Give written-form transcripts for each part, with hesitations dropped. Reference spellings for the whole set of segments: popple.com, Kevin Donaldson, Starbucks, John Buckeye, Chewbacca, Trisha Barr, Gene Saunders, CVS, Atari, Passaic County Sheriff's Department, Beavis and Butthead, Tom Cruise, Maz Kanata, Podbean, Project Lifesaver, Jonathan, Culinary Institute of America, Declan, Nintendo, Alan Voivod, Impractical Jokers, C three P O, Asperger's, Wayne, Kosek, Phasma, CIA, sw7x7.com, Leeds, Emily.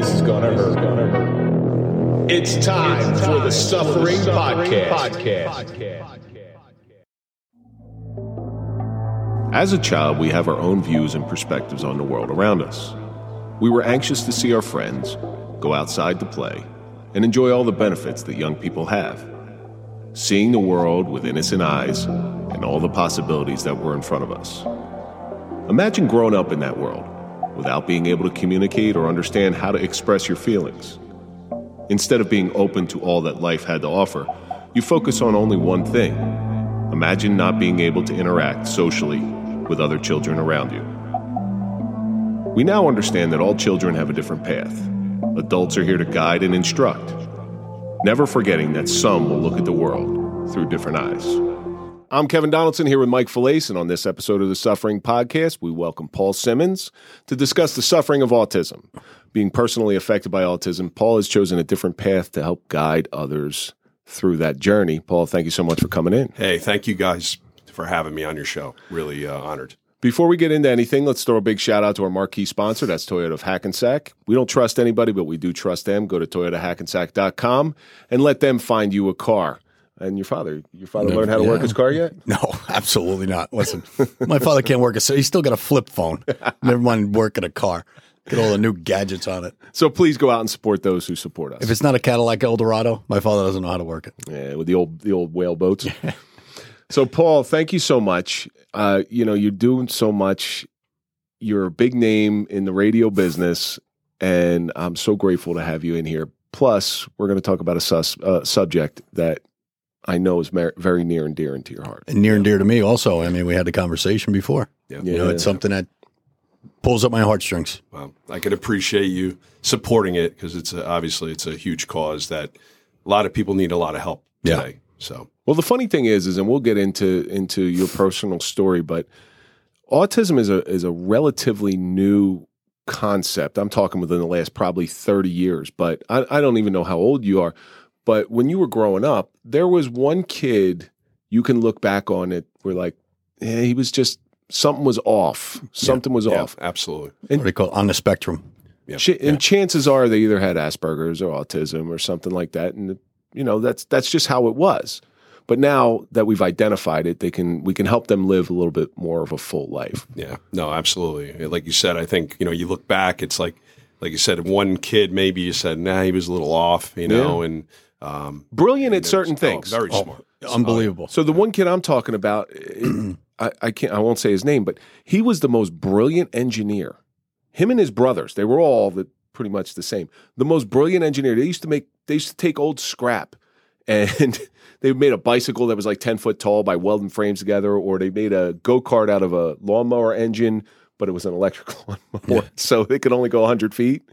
This is gonna hurt. It's time for the Suffering Podcast. As a child, we have our own views and perspectives on the world around us. We were anxious to see our friends, go outside to play, and enjoy all the benefits that young people have. Seeing the world with innocent eyes and all the possibilities that were in front of us. Imagine growing up in that world without being able to communicate or understand how to express your feelings. Instead of being open to all that life had to offer, you focus on only one thing. Imagine not being able to interact socially with other children around you. We now understand that all children have a different path. Adults are here to guide and instruct, never forgetting that some will look at the world through different eyes. I'm Kevin Donaldson here with Mike Failace, and on this episode of The Suffering Podcast, we welcome Paul Cimins to discuss the suffering of autism. Being personally affected by autism, Paul has chosen a different path to help guide others through that journey. Paul, thank you so much for coming in. Hey, thank you guys for having me on your show. Really honored. Before we get into anything, let's throw a big shout out to our marquee sponsor. That's Toyota of Hackensack. We don't trust anybody, but we do trust them. Go to toyotahackensack.com and let them find you a car. And your father learned how to work his car yet? No, absolutely not. Listen, my father can't work so he's still got a flip phone. Never mind working a car. Get all the new gadgets on it. So please go out and support those who support us. If it's not a Cadillac Eldorado, my father doesn't know how to work it. Yeah, with the old whale boats. Yeah. So Paul, thank you so much. You're doing so much. You're a big name in the radio business, and I'm so grateful to have you in here. Plus, we're going to talk about a subject that I know is very near and dear into your heart. And near and dear to me also. I mean, we had the conversation before. Yeah. It's something that pulls up my heartstrings. Well, I could appreciate you supporting it because it's a huge cause that a lot of people need a lot of help today. Yeah. So, well, the funny thing is, and we'll get into your personal story, but autism is a relatively new concept. I'm talking within the last probably 30 years, but I don't even know how old you are. But when you were growing up, there was one kid you can look back on it. We're like, he was just, something was off. Something was off. Absolutely. And, what do you call it? On the spectrum. Yeah. And chances are they either had Asperger's or autism or something like that. And that's just how it was. But now that we've identified it, we can help them live a little bit more of a full life. Yeah. No, absolutely. Like you said, I think, you look back, it's like you said, one kid, maybe you said, nah, he was a little off, and brilliant at certain things. Very smart. Unbelievable. So the one kid I'm talking about, I won't say his name, but he was the most brilliant engineer. Him and his brothers, they were all pretty much the same. The most brilliant engineer. They used to take old scrap and they made a bicycle that was like 10 foot tall by welding frames together, or they made a go-kart out of a lawnmower engine, but it was an electrical lawnmower, so they could only go 100 feet.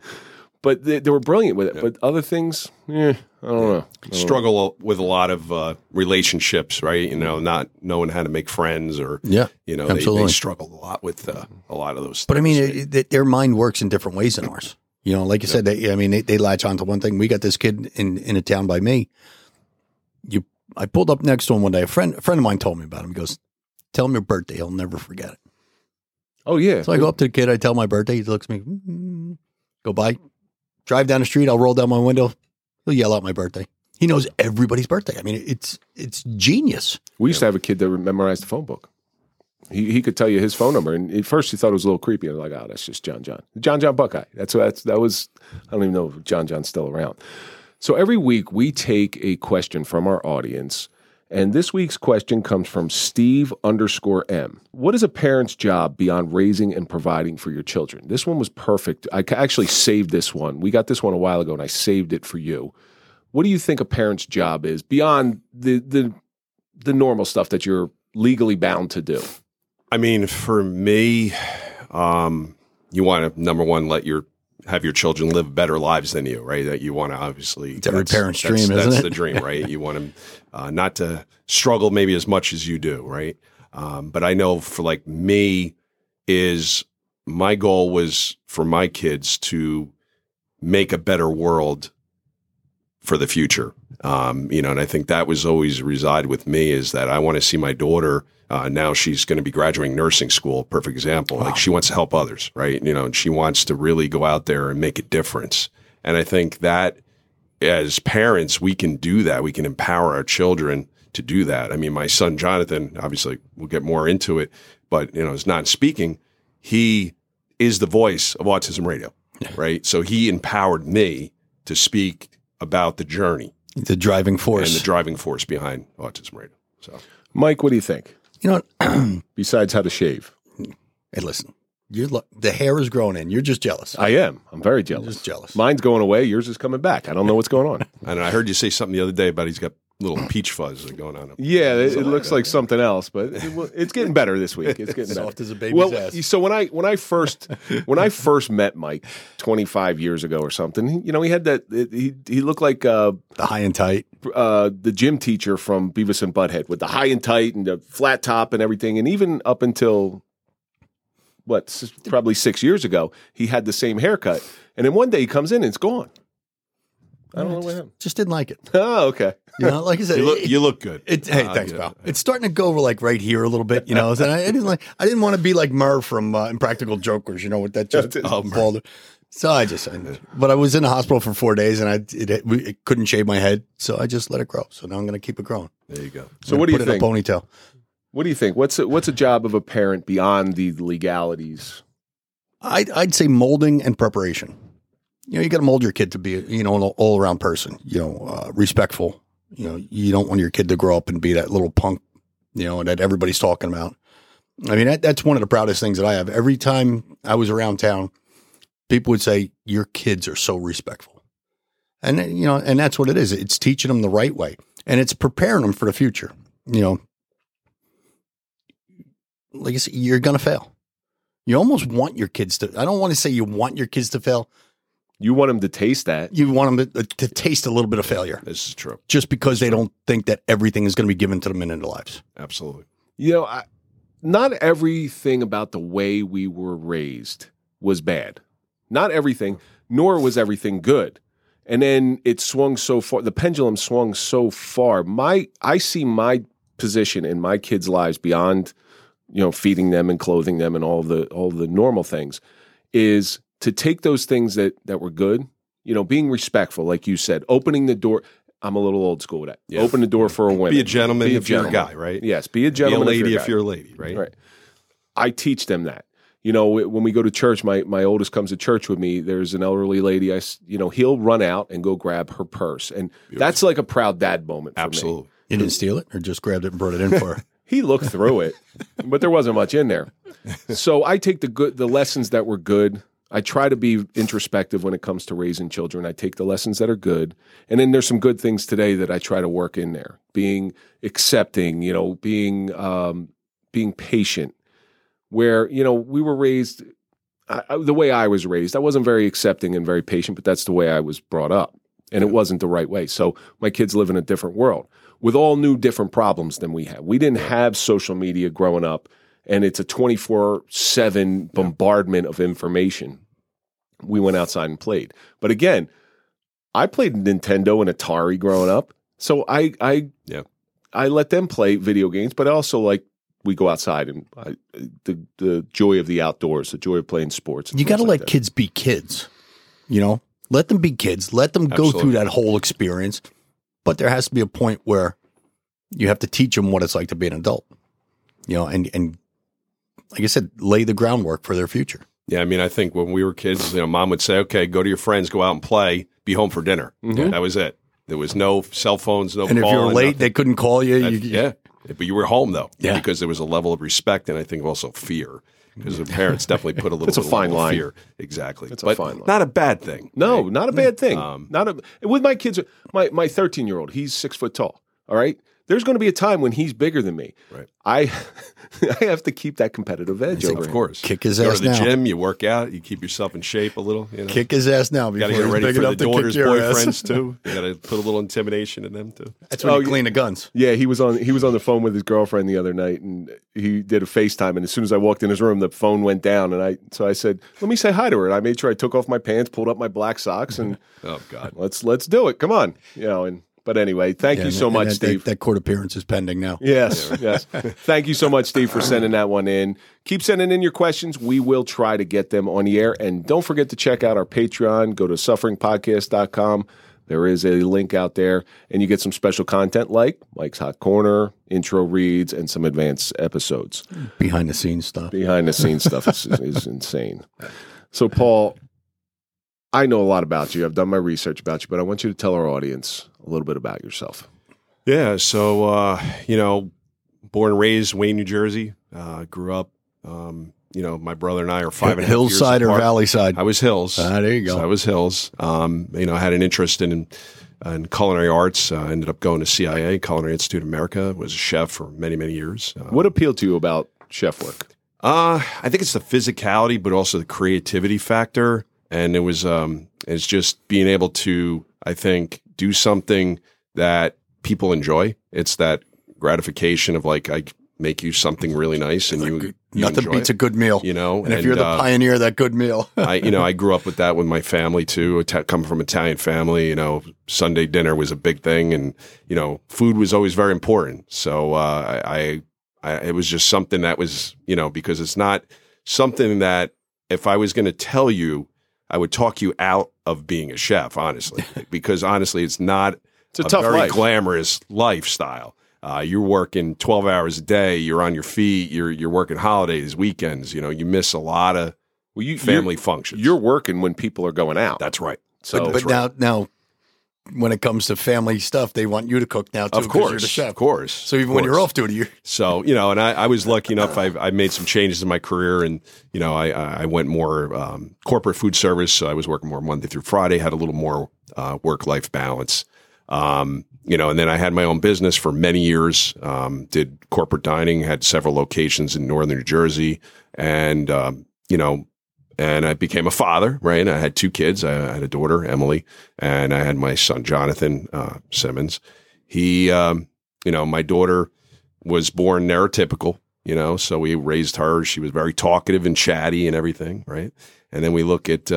But they were brilliant with it. Yeah. But other things, I don't know. Struggle with a lot of relationships, right? Not knowing how to make friends or, they struggle a lot with a lot of those things. But I mean, their mind works in different ways than ours. Like you said, they latch onto one thing. We got this kid in a town by me. I pulled up next to him one day. A friend of mine told me about him. He goes, tell him your birthday. He'll never forget it. Oh, yeah. So I go up to the kid. I tell him my birthday. He looks at me, go by. Drive down the street, I'll roll down my window, he'll yell out my birthday. He knows everybody's birthday. I mean, it's genius. We used to have a kid that memorized the phone book. He could tell you his phone number, and at first he thought it was a little creepy. I was like, oh, that's just John Buckeye. That was. I don't even know if John's still around. So every week we take a question from our audience, and this week's question comes from Steve_M. What is a parent's job beyond raising and providing for your children? This one was perfect. I actually saved this one. We got this one a while ago, and I saved it for you. What do you think a parent's job is beyond the normal stuff that you're legally bound to do? I mean, for me, you want to, number one, have your children live better lives than you, right? That you want to obviously... It's every parent's dream, isn't it? That's the dream, right? You want them not to struggle maybe as much as you do, right? But I know for me my goal was for my kids to make a better world for the future You know, and I think that was always reside with me is that I want to see my daughter. Now she's going to be graduating nursing school. Perfect example. Wow. Like she wants to help others, right? You know, and she wants to really go out there and make a difference. And I think that as parents, we can do that. We can empower our children to do that. I mean, my son, Jonathan, obviously we'll get more into it, but you know, is not speaking. He is the voice of Autism Radio, right? So he empowered me to speak about the journey. The driving force. And the driving force behind Autism Radio. So, Mike, what do you think? You know, besides how to shave. Hey, listen, the hair is growing in. You're just jealous. I am. I'm very jealous. Just jealous. Mine's going away. Yours is coming back. I don't know what's going on. And I heard you say something the other day about he's got little peach fuzz going on. Yeah, it looks like something else, but it's getting better this week. It's getting soft better. As a baby's ass. So when I first met Mike 25 years ago or something, you know, he had that. He looked like the high and tight, the gym teacher from Beavis and Butthead with the high and tight and the flat top and everything. And even up until probably 6 years ago, he had the same haircut. And then one day he comes in and it's gone. I don't know what happened. Just didn't like it. Oh, okay. You know, like I said, you look good. Hey, thanks, pal. It's starting to go over like right here a little bit, you know. And I didn't want to be like Murr from Impractical Jokers, you know, with that just bald. So but I was in the hospital for 4 days and it couldn't shave my head, so I just let it grow. So now I'm going to keep it growing. There you go. So what do you think? Put it in a ponytail. What do you think? What's a job of a parent beyond the legalities? I'd say molding and preparation. You know, you got to mold your kid to be, you know, an all-around person, you know, respectful. You know, you don't want your kid to grow up and be that little punk, you know, that everybody's talking about. I mean, that's one of the proudest things that I have. Every time I was around town, people would say, your kids are so respectful. And, you know, and that's what it is. It's teaching them the right way. And it's preparing them for the future. You know, like I said, you're going to fail. You almost want your kids to – I don't want to say you want your kids to fail – you want them to taste that. You want them to taste a little bit of failure. This is true. Just because they don't think that everything is going to be given to them in their lives. Absolutely. You know, not everything about the way we were raised was bad. Not everything, nor was everything good. And then it swung so far. The pendulum swung so far. I see my position in my kids' lives beyond, you know, feeding them and clothing them and all the normal things is to take those things that were good, you know, being respectful, like you said, opening the door. I'm a little old school with that. Yes. Open the door for a woman. Be a gentleman if you're a guy, right? Yes, be a gentleman. Be a lady if you're a lady, right? I teach them that. You know, when we go to church, my oldest comes to church with me. There's an elderly lady. You know, he'll run out and go grab her purse. And that's like a proud dad moment for Absolutely. Me. You didn't steal it or just grabbed it and brought it in for her? He looked through it, but there wasn't much in there. So I take the lessons that were good. I try to be introspective when it comes to raising children. I take the lessons that are good. And then there's some good things today that I try to work in there. Being accepting, you know, being patient. Where, you know, we were raised, the way I was raised, I wasn't very accepting and very patient, but that's the way I was brought up. And it wasn't the right way. So my kids live in a different world with all new different problems than we have. We didn't have social media growing up. And it's a 24/7 bombardment of information. We went outside and played. But again, I played Nintendo and Atari growing up. So I let them play video games, but I also like we go outside and the joy of the outdoors, the joy of playing sports. You got to let kids be kids, you know? Let them be kids. Let them go through that whole experience. But there has to be a point where you have to teach them what it's like to be an adult, you know, and like I said, lay the groundwork for their future. Yeah, I mean, I think when we were kids, you know, mom would say, okay, go to your friends, go out and play, be home for dinner. Mm-hmm. Yeah, that was it. There was no cell phones, no and call. And if you were late, nothing. They couldn't call you. But you were home, though, because there was a level of respect and I think also fear, because the parents definitely put a little bit of fear. Exactly. It's a fine line. Not a bad thing. No, right? Not a bad thing. With my kids, my 13-year-old, he's 6 foot tall, all right? There's going to be a time when he's bigger than me. Right. I have to keep that competitive edge over him. Of course. Kick his ass now. Go to the gym, you work out, you keep yourself in shape a little. You know? Kick his ass now. You got to get ready for the daughter's boyfriends, too. You got to put a little intimidation in them, too. That's when you clean the guns. Yeah, he was on the phone with his girlfriend the other night, and he did a FaceTime, and as soon as I walked in his room, the phone went down, and so I said, let me say hi to her, and I made sure I took off my pants, pulled up my black socks, and let's do it. Come on. You know, and But anyway, thank you so much, Steve. That court appearance is pending now. Yes, yes. Thank you so much, Steve, for sending that one in. Keep sending in your questions. We will try to get them on the air. And don't forget to check out our Patreon. Go to SufferingPodcast.com. There is a link out there, and you get some special content like Mike's Hot Corner, intro reads, and some advanced episodes. Behind-the-scenes stuff. Behind-the-scenes stuff is insane. So, Paul, I know a lot about you. I've done my research about you, but I want you to tell our audience a little bit about yourself. Yeah, so, born and raised Wayne, New Jersey. Grew up, my brother and I are 5.5 years apart. Hillside or Valleyside? I was Hills. There you go. So I was Hills. I had an interest in culinary arts. Ended up going to CIA, Culinary Institute of America. Was a chef for many, many years. What appealed to you about chef work? I think it's the physicality, but also the creativity factor. And it was it's just being able to, I think, do something that people enjoy. It's that gratification of like, I make you something really nice and you nothing beats it. A good meal, And if you're the pioneer of that good meal, I grew up with that with my family too. Come from an Italian family, Sunday dinner was a big thing, and food was always very important. So it was just something that was, because it's not something that if I was going to tell you, I would talk you out of being a chef, honestly, because honestly, it's not a tough very life. Glamorous lifestyle. You're working 12 hours a day. You're on your feet. You're working holidays, weekends. You miss a lot of family functions. You're working when people are going out. That's right. So, but right. Now, when it comes to family stuff, they want you to cook now too. Of course, you're the chef. Of course. So even when you're off duty, And I was lucky enough. I made some changes in my career, and I went more corporate food service. So I was working more Monday through Friday. Had a little more work life balance. And then I had my own business for many years, did corporate dining, had several locations in Northern New Jersey, and, and I became a father, right? I had two kids. I had a daughter, Emily, and I had my son, Jonathan Cimins. He, my daughter was born neurotypical, so we raised her. She was very talkative and chatty and everything, right? And then we look at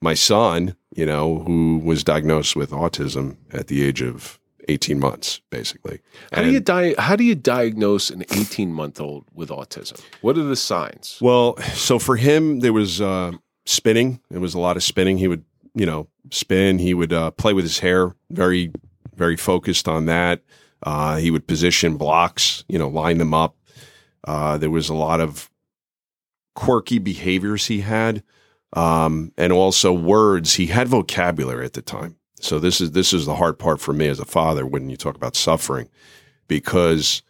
my son, who was diagnosed with autism at the age of 18 months, basically. How do you diagnose an 18-month-old with autism? What are the signs? Well, so for him, there was spinning. There was a lot of spinning. He would, spin. He would play with his hair, very, very focused on that. He would position blocks, line them up. There was a lot of quirky behaviors he had, and also words. He had vocabulary at the time. So this is the hard part for me as a father when you talk about suffering, because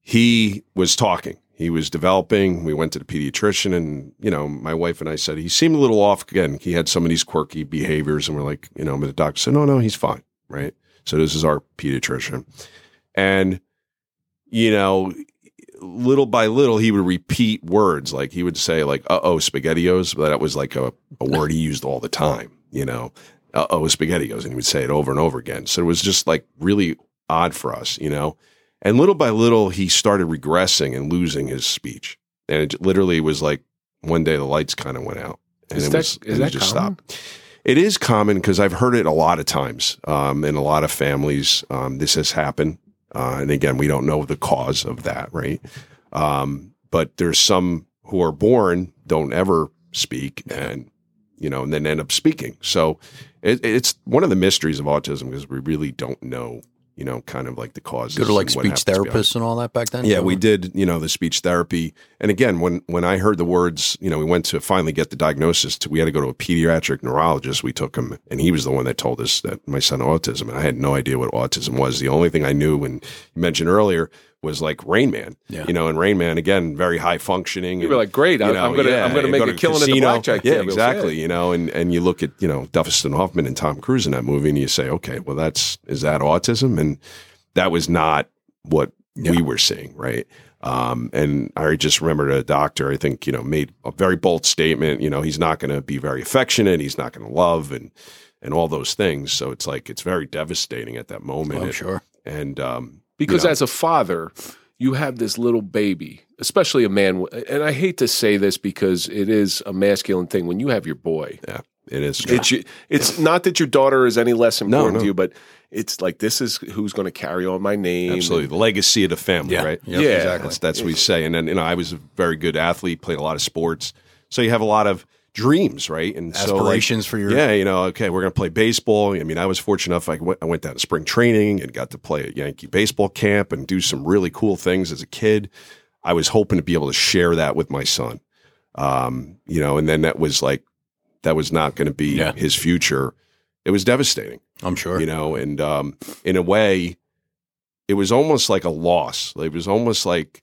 he was talking, he was developing. We went to the pediatrician, and my wife and I said he seemed a little off again. He had some of these quirky behaviors, and we're like, but the doctor said, no, he's fine, right? So this is our pediatrician, and little by little, he would repeat words. Like he would say, like SpaghettiOs. But that was like a word he used all the time, SpaghettiOs, and he would say it over and over again. So it was just like really odd for us, and little by little, he started regressing and losing his speech. And it literally was like one day the lights kind of went out and just stopped. It is common because I've heard it a lot of times in a lot of families. This has happened. And again, we don't know the cause of that. Right. But there's some who are born, don't ever speak and then end up speaking. So it's one of the mysteries of autism because we really don't know, kind of like the causes. Go to like speech therapists and all that back then? Yeah, we did, the speech therapy. And again, when I heard the words, we went to finally get the diagnosis. We had to go to a pediatric neurologist. We took him, and he was the one that told us that my son had autism. And I had no idea what autism was. The only thing I knew, when you mentioned earlier, was like Rain Man, and Rain Man, again, very high functioning. You were like, great, I'm going to make a killing at the blackjack table. Yeah, exactly, and you look at, Dustin Hoffman and Tom Cruise in that movie, and you say, okay, well, is that autism? And that was not what we were seeing, right? And I just remembered a doctor, I think, made a very bold statement, he's not going to be very affectionate, he's not going to love, and all those things. So it's like, it's very devastating at that moment. Oh, sure. Because as a father, you have this little baby, especially a man. And I hate to say this because it is a masculine thing when you have your boy. Yeah, it is. It's not that your daughter is any less important to you, but it's like, this is who's going to carry on my name. Absolutely. The legacy of the family, right? Yep, yeah. Exactly. That's what we say. And then, you know, I was a very good athlete, played a lot of sports. So you have a lot of dreams, right? And aspirations so, like, for your... Yeah, you know, okay, we're going to play baseball. I mean, I was fortunate enough. I went down to spring training and got to play at Yankee baseball camp and do some really cool things as a kid. I was hoping to be able to share that with my son. You know, and then that was like, that was not going to be his future. It was devastating. I'm sure. You know, and in a way, it was almost like a loss. It was almost like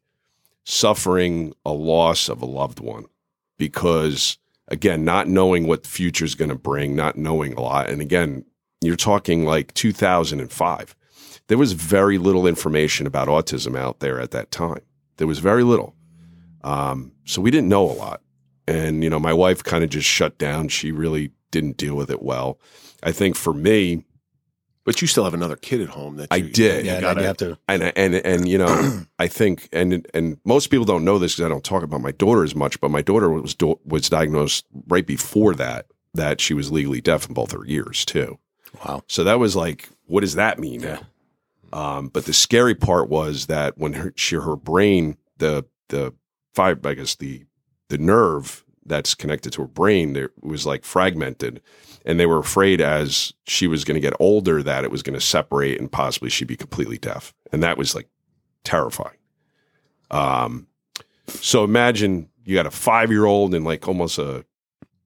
suffering a loss of a loved one because, again, not knowing what the future is going to bring, not knowing a lot. And again, you're talking like 2005. There was very little information about autism out there at that time. There was very little. So we didn't know a lot. And, you know, my wife kind of just shut down. She really didn't deal with it well. I think for me. But you still have another kid at home that I did. Yeah, you have to. And you know, I think, and most people don't know this because I don't talk about my daughter as much, but my daughter was diagnosed right before that she was legally deaf in both her ears too. Wow. So that was like, what does that mean? Yeah. But the scary part was that when her brain, the nerve that's connected to her brain, it was like fragmented, and they were afraid as she was going to get older that it was going to separate and possibly she'd be completely deaf. And that was like terrifying. So imagine you got a 5-year-old and like almost a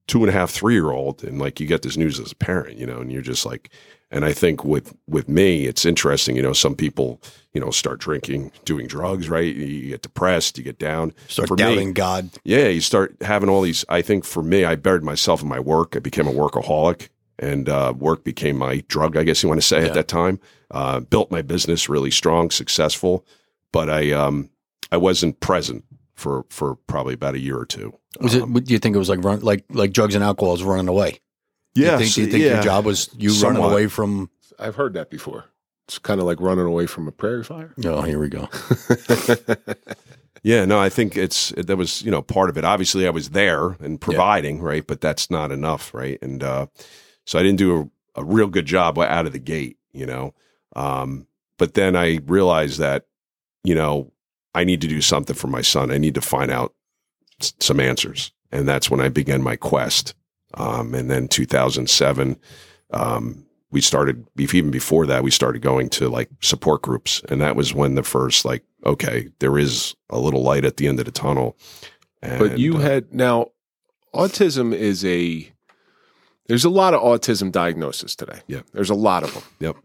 2.5, 3-year-old. And like, you get this news as a parent, you know, and you're just like, and I think with me, it's interesting, you know, some people, you know, start drinking, doing drugs, right? You get depressed, you get down. Start doubting God. Yeah. You start having all these, I think for me, I buried myself in my work. I became a workaholic, and work became my drug, I guess you want to say at that time. Built my business really strong, successful, but I wasn't present for probably about a year or two. Was it, do you think it was like drugs and alcohol is running away? Yeah. Do you think your job was running away from? I've heard that before. It's kind of like running away from a prairie fire. Oh, here we go. Yeah, no, I think that was, you know, part of it. Obviously I was there and providing, right? But that's not enough. Right. And, so I didn't do a real good job out of the gate, you know? But then I realized that, you know, I need to do something for my son. I need to find out some answers. And that's when I began my quest. And then 2007, we started, even before that, we started going to like support groups. And that was when the first, like, okay, there is a little light at the end of the tunnel. And, but you had, now autism is there's a lot of autism diagnosis today. Yeah. There's a lot of them. Yep.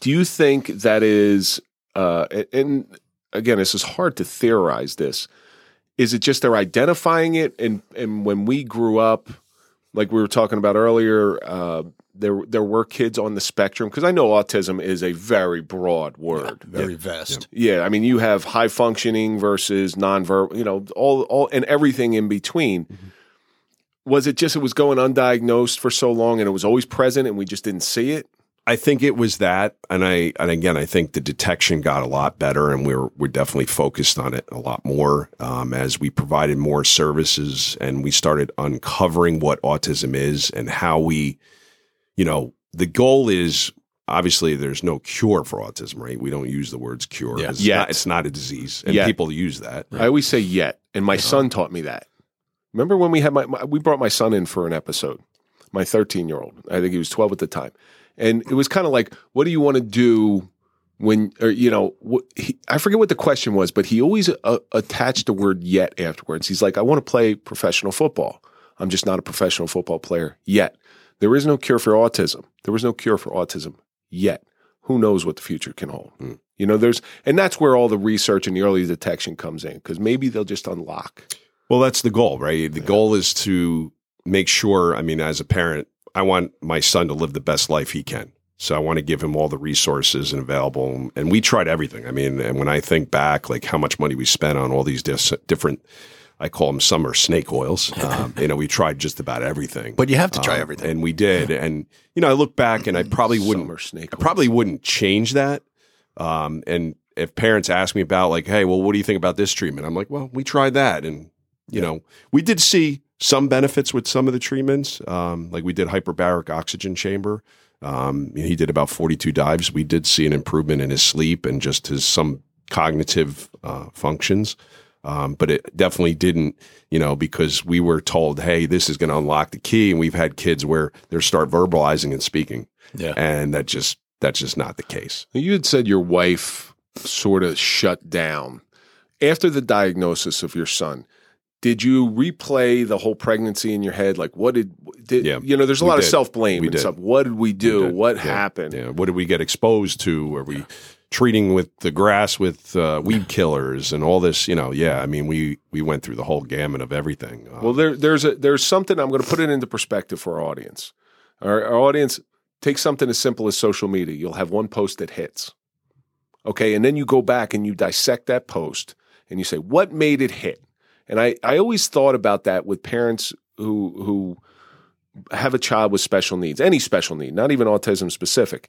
Do you think that is, and again, this is hard to theorize this. Is it just they're identifying it? And when we grew up, like we were talking about earlier, there were kids on the spectrum. Because I know autism is a very broad word. Yeah, very vast. Yeah. I mean, you have high functioning versus nonverbal, you know, all and everything in between. Mm-hmm. Was it just it was going undiagnosed for so long and it was always present and we just didn't see it? I think it was that, and again, I think the detection got a lot better, and we're definitely focused on it a lot more as we provided more services, and we started uncovering what autism is and how we, you know, the goal is obviously there's no cure for autism, right? We don't use the words cure. Yeah. It's not a disease, and people use that. Right? I always say yet, and my son taught me that. Remember when we had we brought my son in for an episode, my 13-year-old. I think he was 12 at the time. And it was kind of like, what do you want to do when, or, you know, I forget what the question was, but he always attached the word yet afterwards. He's like, I want to play professional football. I'm just not a professional football player yet. There is no cure for autism. There was no cure for autism yet. Who knows what the future can hold? Mm. You know, and that's where all the research and the early detection comes in, because maybe they'll just unlock. Well, that's the goal, right? The goal is to make sure, I mean, as a parent, I want my son to live the best life he can. So I want to give him all the resources and available. And we tried everything. I mean, and when I think back, like how much money we spent on all these different, I call them summer snake oils. You know, we tried just about everything. But you have to try everything. And we did. And, you know, I look back and I probably wouldn't change that. And if parents ask me about like, hey, well, what do you think about this treatment? I'm like, well, we tried that. And, you know, we did see some benefits with some of the treatments, like we did hyperbaric oxygen chamber, He did about 42 dives. We did see an improvement in his sleep and just his some cognitive functions. But it definitely didn't, because we were told, hey, this is going to unlock the key. And we've had kids where they start verbalizing and speaking. Yeah. And that's just not the case. You had said your wife sort of shut down after the diagnosis of your son. Did you replay the whole pregnancy in your head? Like, what did yeah, there's a lot of self-blame and stuff. What did we do? What happened? Yeah. What did we get exposed to? Were we treating with the grass with weed killers and all this? We went through the whole gamut of everything. Well, there's something, I'm going to put it into perspective for our audience. Our audience, take something as simple as social media. You'll have one post that hits. Okay, and then you go back and you dissect that post and you say, what made it hit? And I always thought about that with parents who have a child with special needs, any special need, not even autism specific.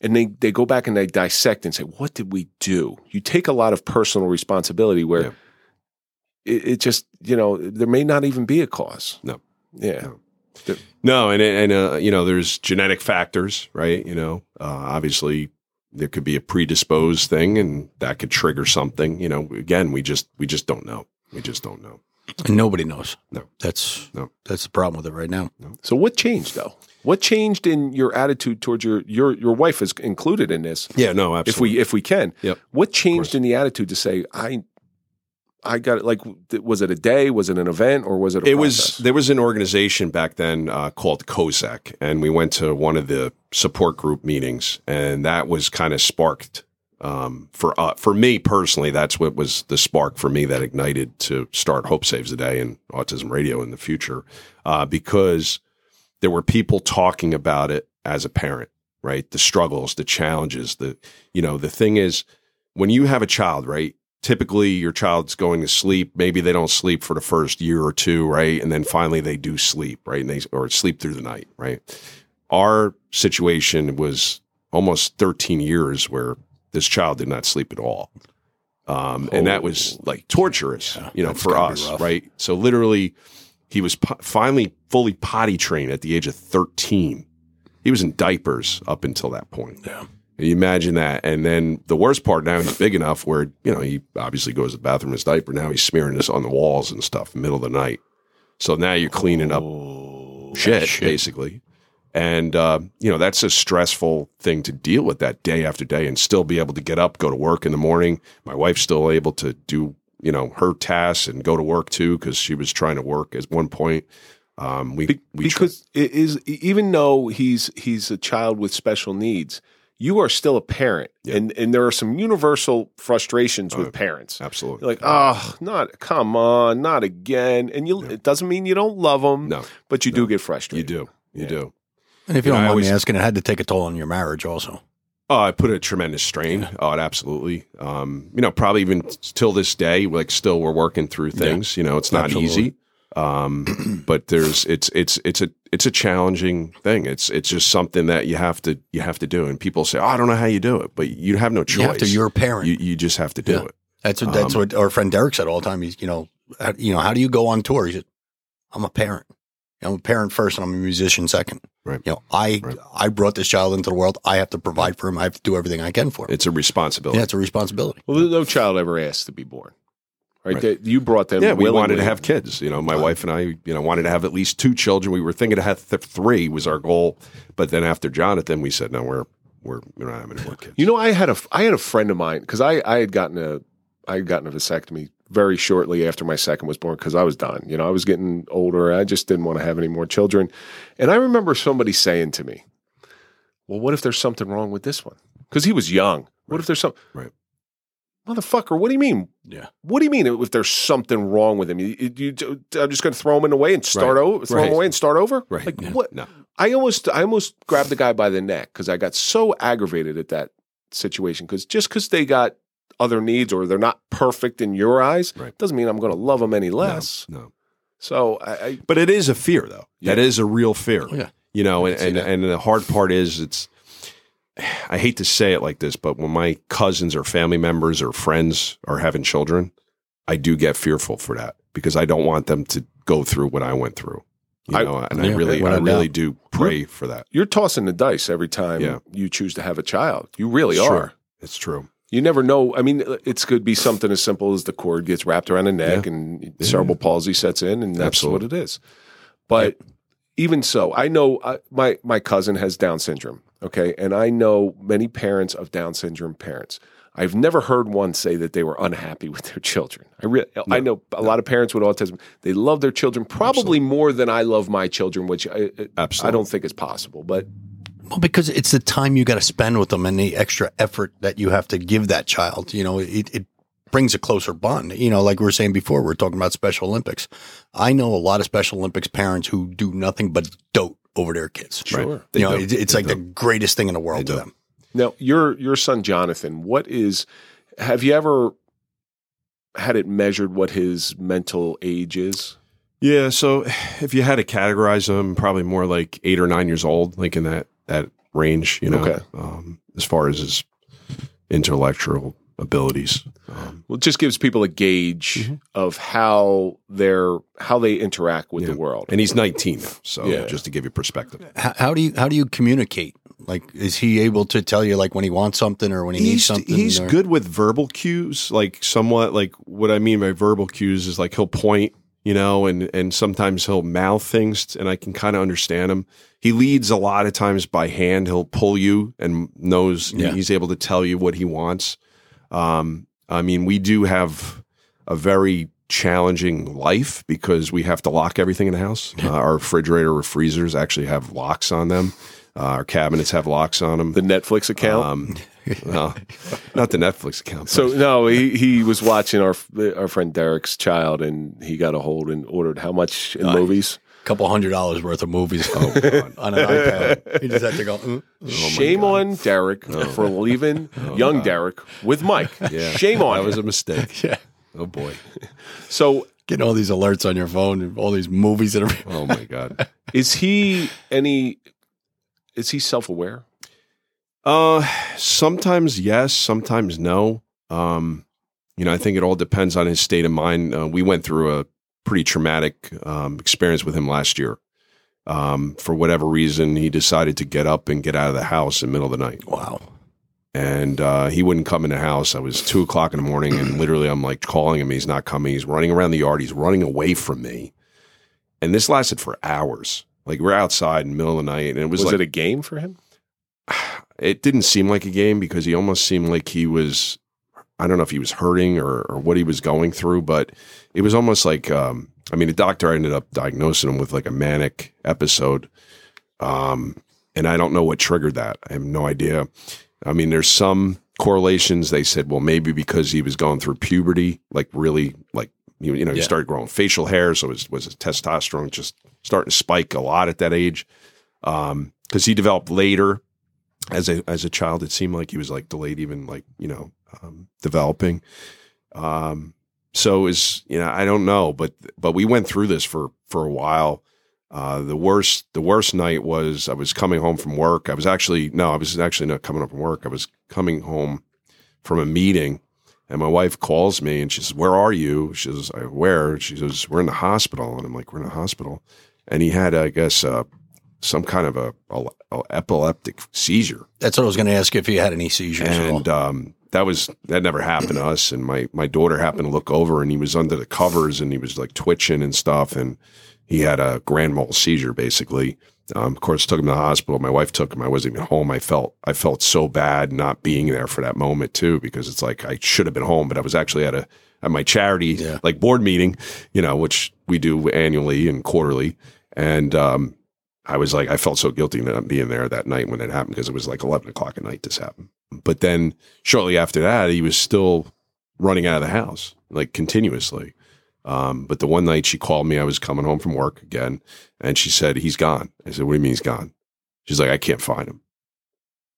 And they go back and they dissect and say, what did we do? You take a lot of personal responsibility where it just, there may not even be a cause. No. Yeah. No, and there's genetic factors, right? Obviously there could be a predisposed thing and that could trigger something. Again, we just don't know. We just don't know. And nobody knows. No. That's the problem with it right now. No. So what changed, though? What changed in your attitude towards your wife is included in this? Yeah, no, absolutely. If we can. Yep. What changed in the attitude to say, I got it? Like, was it a day? Was it an event? Or was it a process? There was an organization back then called Kosek, and we went to one of the support group meetings, and that was kind of sparked. For me personally, that's what was the spark for me that ignited to start Hope Saves the Day and Autism Radio in the future, because there were people talking about it as a parent, right? The struggles, the challenges, the thing is, when you have a child, right? Typically your child's going to sleep. Maybe they don't sleep for the first year or two, right? And then finally they do sleep, right? And or sleep through the night, right? Our situation was almost 13 years where this child did not sleep at all. And that was like torturous, for us, right? So literally he was finally fully potty trained at the age of 13. He was in diapers up until that point. Yeah. You imagine that. And then the worst part, now he's big enough where, he obviously goes to the bathroom in his diaper. Now he's smearing this on the walls and stuff in the middle of the night. So now you're cleaning up shit, basically. And, that's a stressful thing to deal with that day after day and still be able to get up, go to work in the morning. My wife's still able to do, her tasks and go to work too, because she was trying to work at one point. It is, even though he's a child with special needs, you are still a parent. Yeah. And there are some universal frustrations with parents. Absolutely. You're like, not again. And it doesn't mean you don't love them, but you do get frustrated. You do. You do. And if you don't mind me asking, it had to take a toll on your marriage also. I put a tremendous strain. Yeah. Oh, it absolutely. Probably even till this day, like still we're working through things. It's not easy. But it's a challenging thing. It's just something that you have to do. And people say, I don't know how you do it, but you have no choice. You have to, you're a parent. You just have to do it. That's what our friend Derek said all the time. He's, how do you go on tour? He said, I'm a parent. I'm a parent first and I'm a musician second. Right. I brought this child into the world. I have to provide for him. I have to do everything I can for him. It's a responsibility. Yeah, it's a responsibility. Well, no child ever asked to be born. Right? You brought them. Yeah, we wanted to have kids. My wife and I, wanted to have at least two children. We were thinking to have three was our goal. But then after Jonathan, we said, no, we're not having any more kids. I had a friend of mine, because I had gotten a vasectomy very shortly after my second was born, because I was done. I was getting older. I just didn't want to have any more children. And I remember somebody saying to me, well, what if there's something wrong with this one? Because he was young. What if there's something? Right. Motherfucker, what do you mean? Yeah. What do you mean if there's something wrong with him? I'm just going to throw him away and start over? Throw him away and start over? Right. Like, what? No. I almost grabbed the guy by the neck because I got so aggravated at that situation. Because they got other needs or they're not perfect in your eyes, doesn't mean I'm going to love them any less. No. So but it is a fear though. Yeah. That is a real fear. Yeah. And the hard part is I hate to say it like this, but when my cousins or family members or friends are having children, I do get fearful for that because I don't want them to go through what I went through. I really do pray for that. You're tossing the dice every time you choose to have a child. You really are. It's true. You never know. I mean, it could be something as simple as the cord gets wrapped around the neck and cerebral palsy sets in, and that's what it is. But even so, I know my cousin has Down syndrome, okay? And I know many parents of Down syndrome parents. I've never heard one say that they were unhappy with their children. I know a lot of parents with autism, they love their children probably more than I love my children, which I don't think is possible. But well, because it's the time you got to spend with them and the extra effort that you have to give that child. You know, it brings a closer bond. You know, like we were saying before, we're talking about Special Olympics. I know a lot of Special Olympics parents who do nothing but dote over their kids. Sure. Right? You know, it's like the greatest thing in the world to them. Now, your son, Jonathan, have you ever had it measured what his mental age is? Yeah. So if you had to categorize him, probably more like 8 or 9 years old, like in that range, you know, as far as his intellectual abilities. Well, it just gives people a gauge of how they interact with the world. And he's 19 now. So just to give you perspective. How do you communicate? Like, is he able to tell you, like, when he wants something or when he needs something? He's good with verbal cues, like, somewhat. Like, what I mean by verbal cues is, like, he'll point, you know, and sometimes he'll mouth things, and I can kind of understand him. He leads a lot of times by hand. He'll pull you and knows he's able to tell you what he wants. I mean, we do have a very challenging life because we have to lock everything in the house. Our refrigerator or freezers actually have locks on them. Our cabinets have locks on them. The Netflix account? No, not the Netflix account. So, no, he was watching our friend Derek's child, and he got a hold and ordered how much in movies? A couple $100 worth of movies on an iPad. He just had to go, shame on Derek for leaving young Derek with Mike. Yeah. Shame on him. That was a mistake. Yeah. Oh, boy. So... getting all these alerts on your phone and all these movies that are... oh, my God. Is he self-aware? Sometimes yes, sometimes no. You know, I think it all depends on his state of mind. We went through a pretty traumatic experience with him last year. For whatever reason, he decided to get up and get out of the house in the middle of the night. Wow. And he wouldn't come in the house. I was 2 o'clock in the morning, and literally I'm like calling him. He's not coming. He's running around the yard. He's running away from me. And this lasted for hours. Like, we're outside in the middle of the night, and it was like... was it a game for him? It didn't seem like a game because he almost seemed like he was... I don't know if he was hurting or what he was going through, but it was almost like... I mean, the doctor ended up diagnosing him with, like, a manic episode, and I don't know what triggered that. I have no idea. I mean, there's some correlations. They said, well, maybe because he was going through puberty, like, really, like, you know, he started growing facial hair, so it was his testosterone just... starting to spike a lot at that age, because he developed later as a child. It seemed like he was like delayed, even like, you know, developing. So is, you know, I don't know, but we went through this for a while. The worst night was I was coming home from work. I was actually not coming home from work. I was coming home from a meeting, and my wife calls me and she says, "Where are you?" She says, "Where?" She says, "We're in the hospital," and I'm like, "We're in the hospital." And he had, I guess, some kind of a epileptic seizure. That's what I was going to ask, if he had any seizures. And that never happened to us. And my daughter happened to look over, and he was under the covers, and he was like twitching and stuff. And he had a grand mal seizure, basically. Of course, took him to the hospital. My wife took him. I wasn't even home. I felt so bad not being there for that moment too, because it's like I should have been home, but I was actually at my charity like board meeting, you know, which we do annually and quarterly. And I was like, I felt so guilty not being there that night when it happened, because it was like 11 o'clock at night this happened. But then shortly after that, he was still running out of the house, like, continuously. But the one night she called me, I was coming home from work again, and she said, "He's gone." I said, "What do you mean he's gone?" She's like, "I can't find him."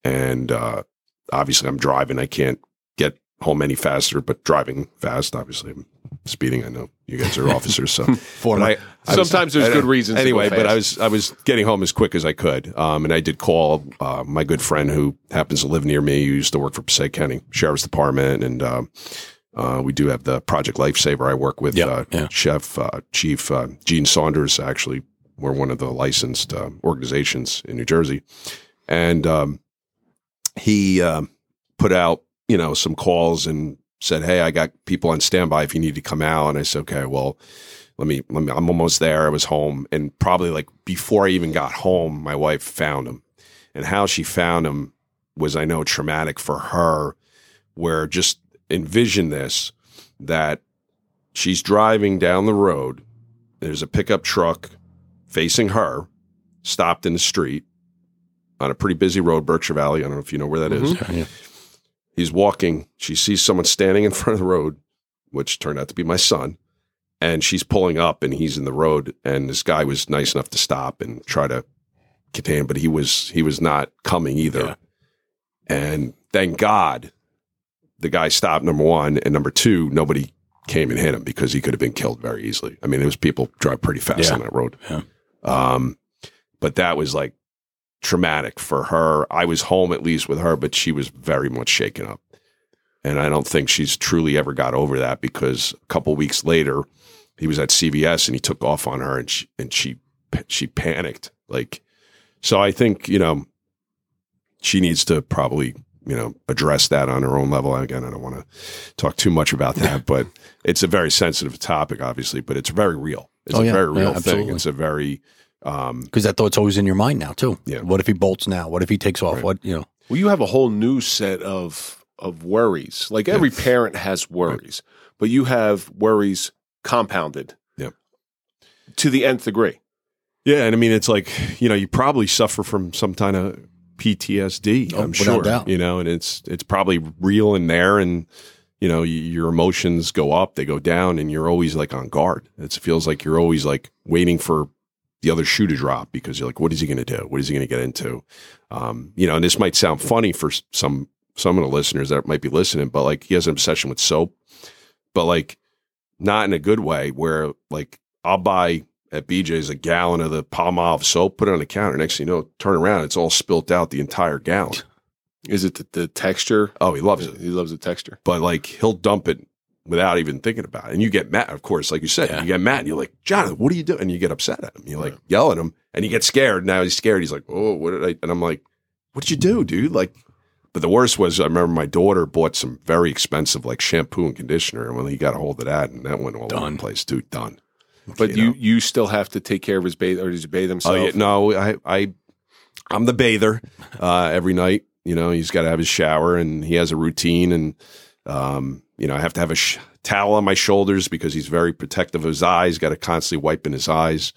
And obviously I'm driving. I can't get home any faster, but driving fast, obviously. I'm speeding. I know you guys are officers, so sometimes there's good reasons. Anyway, but I was getting home as quick as I could, and I did call my good friend who happens to live near me, who used to work for Passaic County Sheriff's Department, and we do have the Project Lifesaver I work with, Chief Gene Saunders, actually We're one of the licensed organizations in New Jersey. And he put out, you know, some calls and said, hey, I got people on standby if you need to come out. And I said, okay, well, let me, I'm almost there. I was home. And probably like before I even got home, my wife found him. And how she found him was, I know, traumatic for her, where just envision this, that she's driving down the road. There's a pickup truck facing her, stopped in the street on a pretty busy road, Berkshire Valley. I don't know if you know where that mm-hmm. is. Yeah. He's walking. She sees someone standing in front of the road, which turned out to be my son. And she's pulling up and he's in the road. And this guy was nice enough to stop and try to contain him, but he was not coming either. Yeah. And thank God the guy stopped, number one. And number two, nobody came and hit him because he could have been killed very easily. I mean, there was people drive pretty fast yeah. on that road. Yeah. But that was like traumatic for her. I was home at least with her, but she was very much shaken up. And I don't think she's truly ever got over that, because a couple weeks later he was at CVS and he took off on her, and she panicked. Like, so I think, you know, she needs to probably, you know, address that on her own level. Again, I don't want to talk too much about that, but it's a very sensitive topic, obviously, but it's very real. It's a very real thing. It's a very, because that thought's always in your mind now too. Yeah. What if he bolts now? What if he takes off? Right. What, you know? Well, you have a whole new set of worries. Like every yeah. parent has worries, right. but you have worries compounded yeah. to the nth degree. Yeah. And I mean, it's like, you know, you probably suffer from some kind of PTSD, I'm sure, doubt. You know, and it's probably real in there, and, you know, your emotions go up, they go down, and you're always like on guard. It feels like you're always like waiting for the other shoe to drop, because you're like, what is he going to do? What is he going to get into? You know, and this might sound funny for some of the listeners that might be listening, but like, he has an obsession with soap, but like not in a good way, where like I'll buy at BJ's a gallon of the Pall Mall soap, put it on the counter. Next thing you know, turn around, it's all spilt out the entire gallon. Is it the texture? Oh, he loves it. He loves the texture. But like, he'll dump it without even thinking about it. And you get mad, of course, like you said, yeah. you get mad and you're like, Jonathan, what are you doing? And you get upset at him. You're like yeah. yell at him, and he gets scared. Now he's scared. He's like, oh, what did I? And I'm like, what'd you do, dude? Like, but the worst was, I remember my daughter bought some very expensive like shampoo and conditioner. And when he got a hold of that, and that went all over the place, dude, done. But you still have to take care of his bathe, or does he bathe himself? Oh, yeah, no, I'm the bather every night. You know, he's got to have his shower, and he has a routine, and you know, I have to have a towel on my shoulders because he's very protective of his eyes. Got to constantly wipe in his eyes,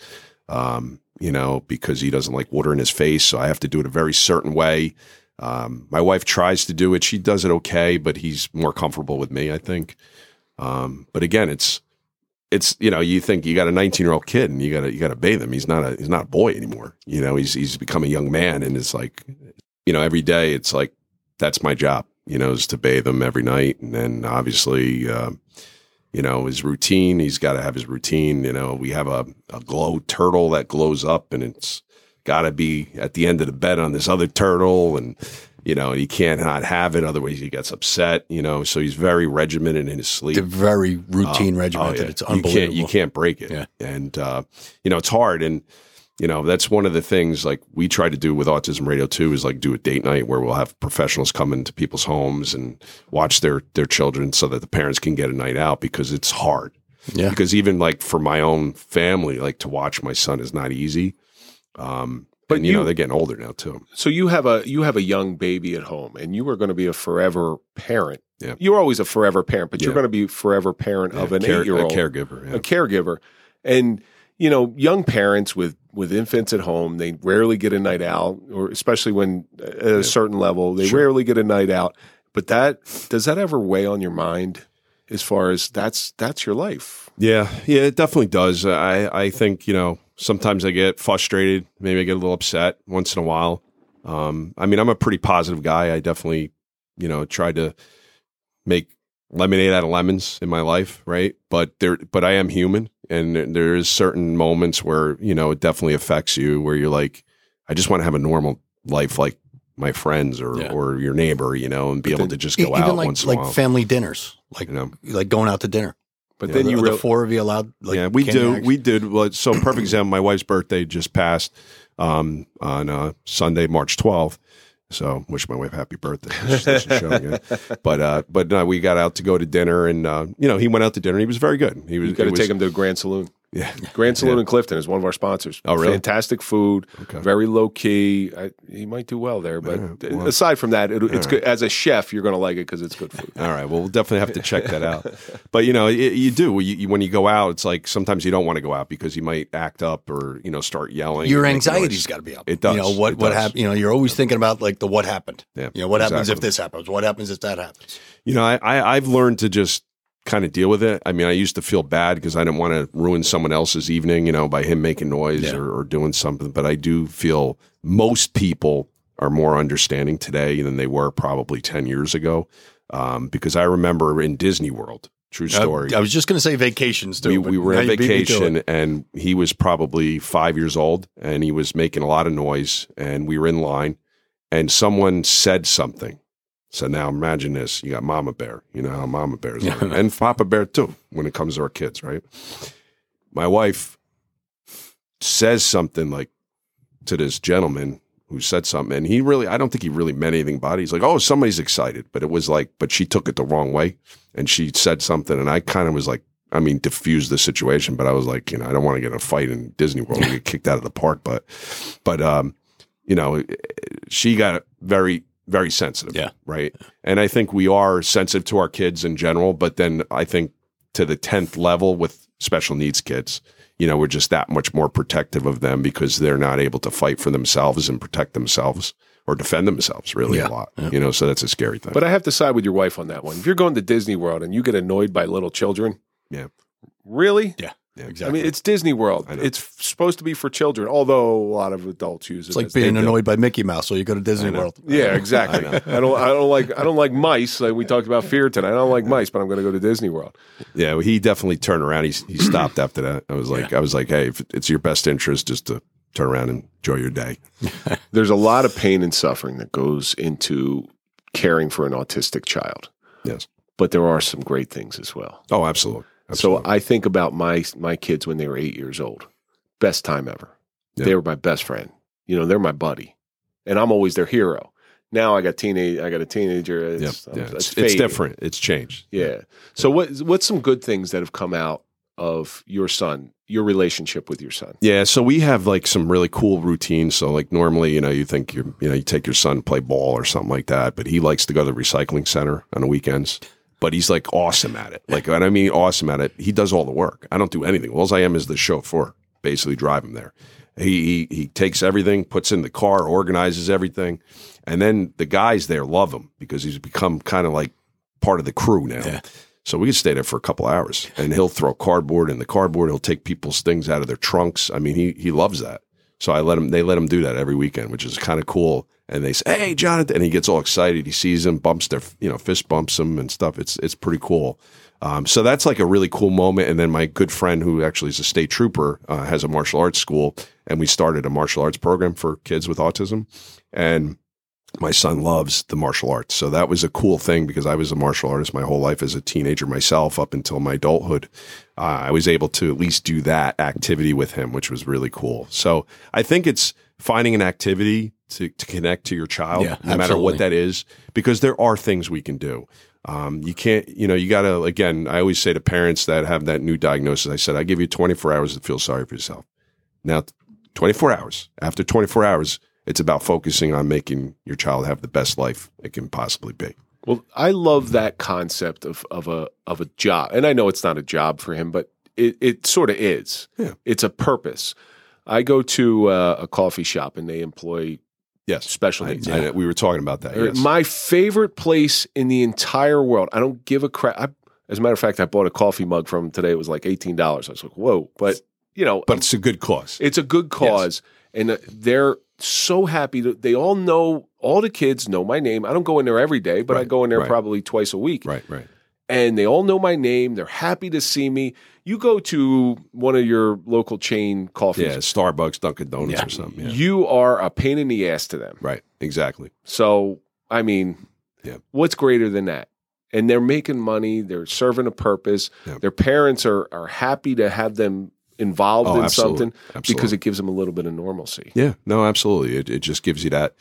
you know, because he doesn't like water in his face. So I have to do it a very certain way. My wife tries to do it; she does it okay, but he's more comfortable with me, I think. But again, it's you know, you think you got a 19-year-old kid and you gotta bathe him. He's not a boy anymore. You know, he's become a young man, and it's like, you know, every day it's like, that's my job, you know, is to bathe him every night. And then obviously, you know, his routine, he's got to have his routine. You know, we have a glow turtle that glows up, and it's got to be at the end of the bed on this other turtle, and you know, he can't not have it. Otherwise, he gets upset, you know. So he's very regimented in his sleep. They're very routine regimented. Oh, yeah. It's unbelievable. You can't break it. Yeah. And, you know, it's hard. And, you know, that's one of the things like we try to do with Autism Radio too, is like do a date night where we'll have professionals come into people's homes and watch their children so that the parents can get a night out, because it's hard. Yeah. Because even like for my own family, like to watch my son is not easy. But and, you know, they're getting older now too. So you have a young baby at home, and you are going to be a forever parent. Yeah. You're always a forever parent, but yeah. you're going to be a forever parent yeah. of an 8-year-old. A caregiver. And, you know, young parents with infants at home, they rarely get a night out, or especially when at a yeah. certain level, they sure. rarely get a night out. But does that ever weigh on your mind as far as that's your life? Yeah. Yeah, it definitely does. I think, you know, sometimes I get frustrated. Maybe I get a little upset once in a while. I mean, I'm a pretty positive guy. I definitely, you know, tried to make lemonade out of lemons in my life, right? But I am human, and there is certain moments where, you know, it definitely affects you, where you're like, I just want to have a normal life like my friends or, yeah. or your neighbor, you know, and be able to just go out once in a while. Like family dinners, like, you know, like going out to dinner. But then you the four of you allowed. Like, yeah, we do. We did. Well, so perfect example. My wife's birthday just passed on Sunday, March 12th. So wish my wife happy birthday. But no, we got out to go to dinner, and he went out to dinner. He was very good. You got to take him to Grande Saloon. Yeah, Grande Saloon in Clifton is one of our sponsors. Oh, really? Fantastic food, very low key. He might do well there, but aside from that, it's good. As a chef, you're going to like it because it's good food. All right, well, we'll definitely have to check that out. But you do when you go out. It's like sometimes you don't want to go out because you might act up or start yelling. Your anxiety's got to be up. It does. What happened? You're always thinking about like the what happened. Yeah. What happens if this happens? What happens if that happens? I've learned to just kind of deal with it. I mean, I used to feel bad because I didn't want to ruin someone else's evening, by him making noise or doing something. But I do feel most people are more understanding today than they were probably 10 years ago. Because I remember in Disney World, true story. I was just going to say vacations, too. We were on vacation and he was probably 5 years old and he was making a lot of noise and we were in line and someone said something. So now imagine this, you got Mama Bear, you know how Mama Bears are, and Papa Bear too, when it comes to our kids, right? My wife says something like to this gentleman who said something, and I don't think he really meant anything by it. He's like, oh, somebody's excited, but she took it the wrong way, and she said something, and I kind of was like, diffuse the situation, but I was like, I don't want to get in a fight in Disney World and get kicked out of the park, but she got very... very sensitive, right? And I think we are sensitive to our kids in general, but then I think to the 10th level with special needs kids, we're just that much more protective of them because they're not able to fight for themselves and protect themselves or defend themselves really a lot, so that's a scary thing. But I have to side with your wife on that one. If you're going to Disney World and you get annoyed by little children, really? Yeah, exactly. It's Disney World. It's supposed to be for children, although a lot of adults use it. It's like being annoyed by Mickey Mouse, so you go to Disney World. Yeah, exactly. I don't like mice. Like we talked about fear tonight. I don't like mice, but I'm going to go to Disney World. Yeah, well, he definitely turned around. He stopped after that. I was like, hey, if it's your best interest just to turn around and enjoy your day. There's a lot of pain and suffering that goes into caring for an autistic child. Yes, but there are some great things as well. Oh, absolutely. Absolutely. So I think about my kids when they were 8 years old. Best time ever. Yeah. They were my best friend. They're my buddy. And I'm always their hero. Now I got a teenager. It's different. It's changed. Yeah. So what's some good things that have come out of your son, your relationship with your son? Yeah. So we have like some really cool routines. So like normally, you think you take your son to play ball or something like that, but he likes to go to the recycling center on the weekends. But he's like awesome at it. Like, and I mean awesome at it. He does all the work. I don't do anything. All I am is the chauffeur, basically drive him there. He takes everything, puts in the car, organizes everything. And then the guys there love him because he's become kind of like part of the crew now. Yeah. So we can stay there for a couple hours and he'll throw cardboard in the cardboard. He'll take people's things out of their trunks. He loves that. So they let him do that every weekend, which is kind of cool. And they say, hey, Jonathan, and he gets all excited. He sees him, bumps their, fist bumps him and stuff. It's pretty cool. So that's like a really cool moment. And then my good friend who actually is a state trooper has a martial arts school, and we started a martial arts program for kids with autism. And my son loves the martial arts. So that was a cool thing because I was a martial artist my whole life as a teenager myself up until my adulthood. I was able to at least do that activity with him, which was really cool. So I think it's finding an activity to connect to your child, no matter what that is, because there are things we can do. You can't, you got to, again, I always say to parents that have that new diagnosis, I said, I give you 24 hours to feel sorry for yourself. Now, after 24 hours, it's about focusing on making your child have the best life it can possibly be. Well, I love that concept of a job. And I know it's not a job for him, but it sort of is. Yeah. It's a purpose. I go to a coffee shop and they employ special needs. We were talking about that. Yes. My favorite place in the entire world. I don't give a crap. As a matter of fact, I bought a coffee mug from them today. It was like $18. I was like, whoa. But, But it's a good cause. It's a good cause. Yes. And they're so happy. They all know, all the kids know my name. I don't go in there every day, but I go in there probably twice a week. Right. And they all know my name. They're happy to see me. You go to one of your local chain coffees. Yeah, Starbucks, Dunkin' Donuts or something. Yeah. You are a pain in the ass to them. Right, exactly. So, what's greater than that? and they're making money. They're serving a purpose. Yep. Their parents are happy to have them involved in something because it gives them a little bit of normalcy. Yeah, no, absolutely. It just gives you that,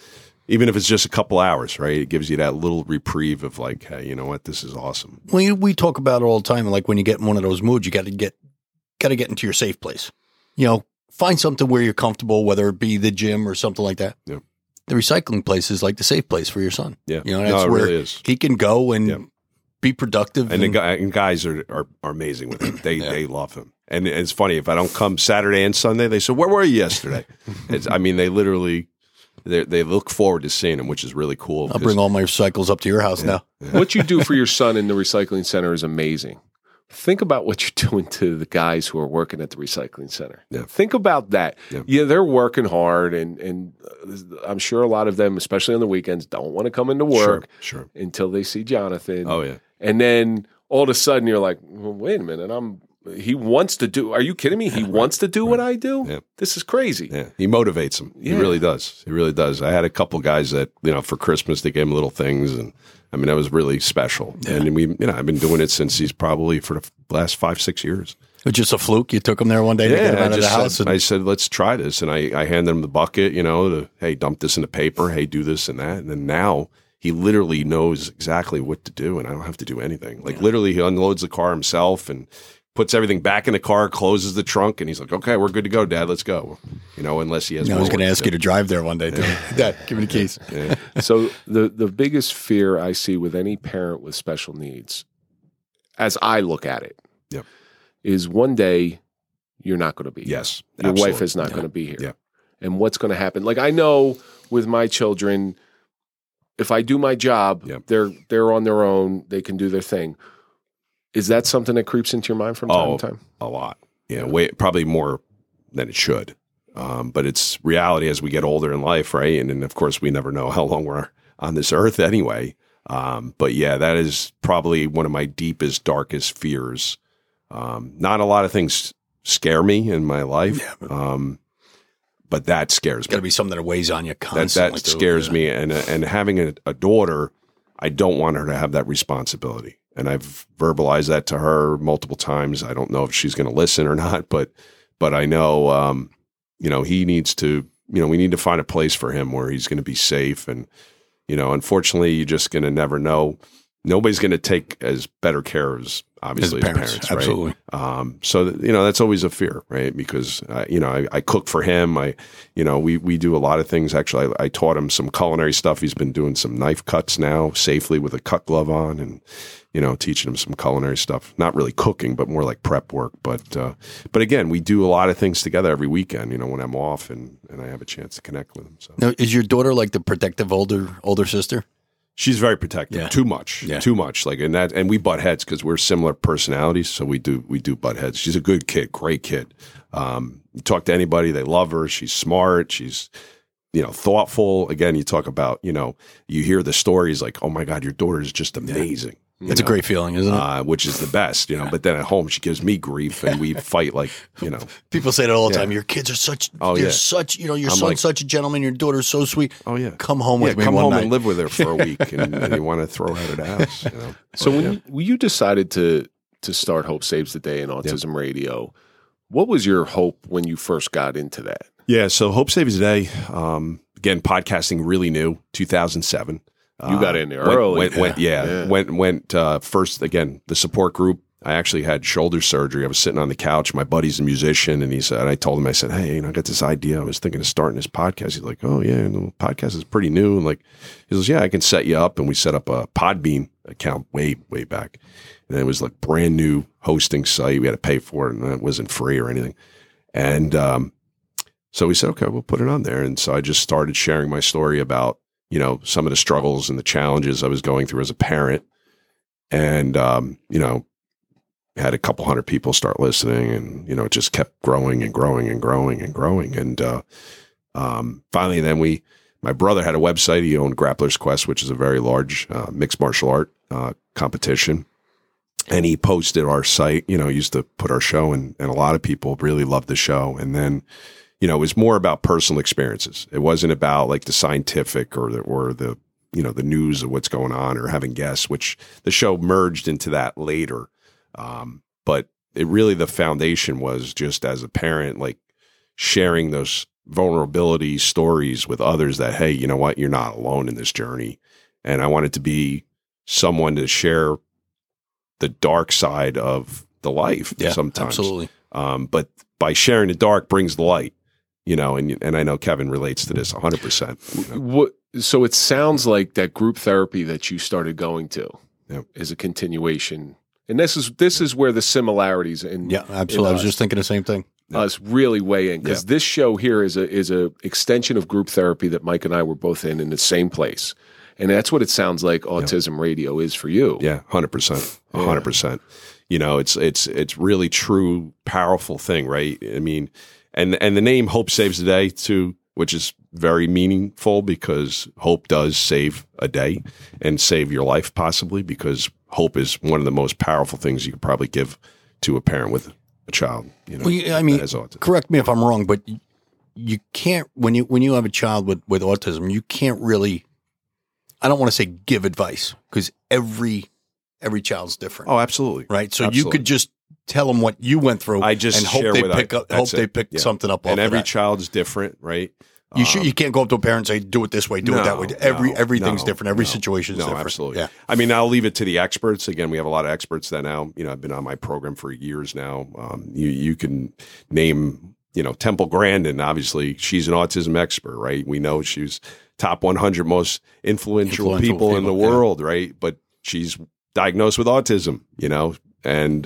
even if it's just a couple hours, right? It gives you that little reprieve of like, hey, you know what? This is awesome. Well, we talk about it all the time. Like when you get in one of those moods, you got to get into your safe place. You know, find something where you're comfortable, whether it be the gym or something like that. Yeah. The recycling place is like the safe place for your son. Yeah. You know, that's where really he can go and be productive. And guys are amazing with him. They love him. And it's funny, if I don't come Saturday and Sunday, they say, where were you yesterday? They literally, they look forward to seeing him, which is really cool. I'll bring all my recycles up to your house now. Yeah. What you do for your son in the recycling center is amazing. Think about what you're doing to the guys who are working at the recycling center. Yeah. Think about that. Yeah. They're working hard, and I'm sure a lot of them, especially on the weekends, don't want to come into work until they see Jonathan. Oh, yeah. And then all of a sudden you're like, well, wait a minute, he wants to do, are you kidding me? He wants to do what I do? Yeah. This is crazy. Yeah. He motivates him. Yeah. He really does. He really does. I had a couple guys that, you know, for Christmas, they gave him little things, and I mean, that was really special. Yeah. And we, you know, I've been doing it since he's probably for the last 5-6 years. It was just a fluke. You took him there one day to get him out of the house. I said, let's try this. And I handed him the bucket, you know, hey, dump this in the paper. Hey, do this and that. And then now he literally knows exactly what to do, and I don't have to do anything. Like literally he unloads the car himself and puts everything back in the car, closes the trunk, and he's like, okay, we're good to go, Dad, let's go. You know, unless he has more. I was going to ask you to drive there one day, too. Dad, give me the keys. Yeah. So the biggest fear I see with any parent with special needs, as I look at it, is one day you're not going to be here. Yes, absolutely. Your wife is not going to be here. Yeah. And what's going to happen? Like I know with my children, if I do my job, they're on their own, they can do their thing. Is that something that creeps into your mind from time to time? A lot. Yeah, probably more than it should. But it's reality as we get older in life, right? And of course, we never know how long we're on this earth anyway. But yeah, that is probably one of my deepest, darkest fears. Not a lot of things scare me in my life, but that scares me. Got to be something that weighs on you constantly. That scares me. And having a daughter, I don't want her to have that responsibility. And I've verbalized that to her multiple times. I don't know if she's going to listen or not, but I know, you know, he needs to, you know, we need to find a place for him where he's going to be safe. And, you know, unfortunately, you're just going to never know. Nobody's going to take as better care as obviously as parents, right? Absolutely. You know, that's always a fear, right? Because, you know, I cook for him. You know, we do a lot of things. Actually, I taught him some culinary stuff. He's been doing some knife cuts now safely with a cut glove on, and, you know, teaching him some culinary stuff, not really cooking, but more like prep work. But again, we do a lot of things together every weekend, you know, when I'm off and I have a chance to connect with him. So. Now, is your daughter like the protective older sister? She's very protective, too much. Like, and we butt heads because we're similar personalities. So we do butt heads. She's a good kid, great kid. You talk to anybody, they love her. She's smart. She's, you know, thoughtful. Again, you talk about, you know, you hear the stories like, oh my God, your daughter is just amazing. Yeah. It's a great feeling, isn't it? Which is the best, you know. But then at home, she gives me grief, and we fight like, you know. People say that all the time. Your kids are such, you know, your son's like, such a gentleman. Your daughter's so sweet. Oh yeah, come home with me. Come home and live with her for a week, and you want to throw her out of the house. You know? So when you decided to start Hope Saves the Day and Autism Radio, what was your hope when you first got into that? Yeah, so Hope Saves the Day. Again, podcasting really new, 2007. You got in there early. Went first, again, the support group. I actually had shoulder surgery. I was sitting on the couch. My buddy's a musician, and I told him, I said, hey, you know, I got this idea. I was thinking of starting this podcast. He's like, oh, yeah, and the podcast is pretty new. And like, he goes, yeah, I can set you up. And we set up a Podbean account way back. And it was like brand new hosting site. We had to pay for it, and it wasn't free or anything. And so we said, okay, we'll put it on there. And so I just started sharing my story about, you know, some of the struggles and the challenges I was going through as a parent, and, you know, had a couple hundred people start listening, and, you know, it just kept growing and growing and growing and growing. And, finally then my brother had a website. He owned Grappler's Quest, which is a very large, mixed martial art, competition. And he posted our site, you know, used to put our show in, and a lot of people really loved the show. And then, you know, it was more about personal experiences. It wasn't about like the scientific or the you know, the news of what's going on or having guests, which the show merged into that later. But it really, the foundation was just as a parent, like sharing those vulnerability stories with others that, hey, you know what, you're not alone in this journey. And I wanted to be someone to share the dark side of the life sometimes. Absolutely. But by sharing the dark brings the light, you know, and I know Kevin relates to this 100%. You know? So it sounds like that group therapy that you started going to is a continuation. And this is where the similarities in absolutely. I was just thinking the same thing. Us really weigh in, because this show here is a extension of group therapy that Mike and I were both in the same place. And that's what it sounds like Autism Radio is for you. Yeah, 100%. 100%. You know, it's really true, powerful thing, right? I mean, and the name Hope Saves the Day too, which is very meaningful because hope does save a day and save your life possibly, because hope is one of the most powerful things you could probably give to a parent with a child. You know, well, I mean, correct me if I'm wrong, but you can't, when you have a child with autism, you can't really, I don't want to say give advice, because every child's different. Oh, absolutely. Right? So absolutely. You could just tell them what you went through and hope they pick something up. And every child's different, right? You can't go up to a parent and say, do it this way, do it that way. Everything's different. Every situation is different. No, absolutely. Yeah. I mean, I'll leave it to the experts. Again, we have a lot of experts that now, you know, I've been on my program for years now. You can name, you know, Temple Grandin, obviously, she's an autism expert, right? We know she's top 100 most influential people in the world, right? But she's diagnosed with autism, you know, and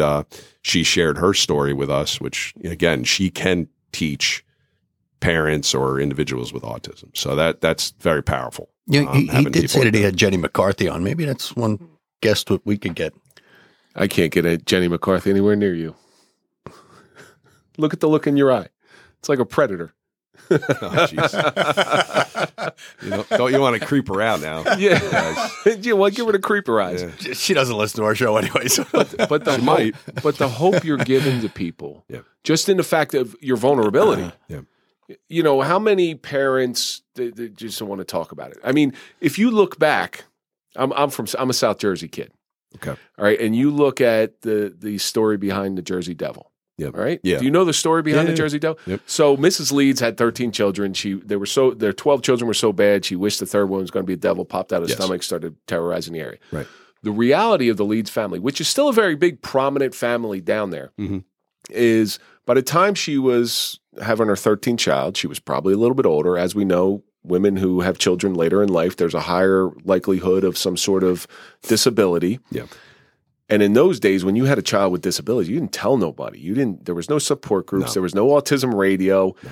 she shared her story with us, which, again, she can teach parents or individuals with autism. So that's very powerful. Yeah, he did say that he had Jenny McCarthy on. Maybe that's one guest what we could get. I can't get a Jenny McCarthy anywhere near you. Look at the look in your eye. It's like a predator. Oh, jeez. You know, don't you want to creep her out now? Yeah. You want to give her the creeper eyes. Yeah. She doesn't listen to our show anyway. So. But the hope you're giving to people, just in the fact of your vulnerability. You know, how many parents they just don't want to talk about it? I mean, if you look back, I'm a South Jersey kid. Okay. All right. And you look at the story behind the Jersey Devil. Yep. All right. Yeah. Do you know the story behind the Jersey Devil? Yep. So Mrs. Leeds had 13 children. Their 12 children were so bad, she wished the third one was going to be a devil, popped out of his stomach, started terrorizing the area. Right. The reality of the Leeds family, which is still a very big, prominent family down there, is by the time she was having her 13th child, she was probably a little bit older. As we know, women who have children later in life, there's a higher likelihood of some sort of disability. Yeah. And in those days, when you had a child with disabilities, you didn't tell nobody. There was no support groups. No. There was no Autism Radio. No.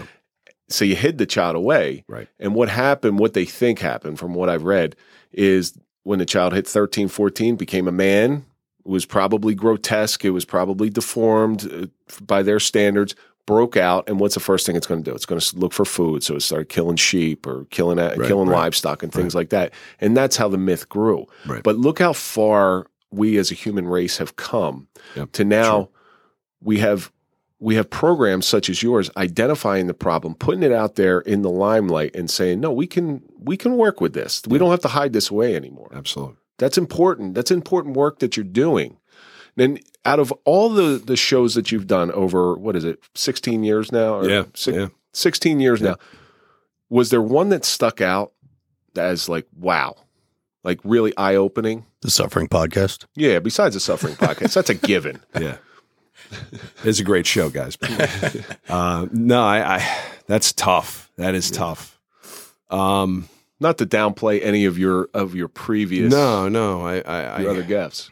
So you hid the child away. Right. And what happened, what they think happened from what I've read, is when the child hit 13, 14, became a man, was probably grotesque. It was probably deformed by their standards, broke out. And what's the first thing it's going to do? It's going to look for food. So it started killing sheep or killing livestock and things like that. And that's how the myth grew. Right. But look how far we as a human race have come to now. Sure. We have programs such as yours identifying the problem, putting it out there in the limelight and saying, no, we can work with this. We don't have to hide this away anymore. Absolutely. That's important. That's important work that you're doing. Then out of all the shows that you've done over, what is it, 16 years now? Or 16 years now. Was there one that stuck out as like, wow, like really eye-opening? The Suffering Podcast. Yeah, besides The Suffering Podcast. That's a given. Yeah. It's a great show, guys. No, that's tough. That is tough. Not to downplay any of your previous other guests.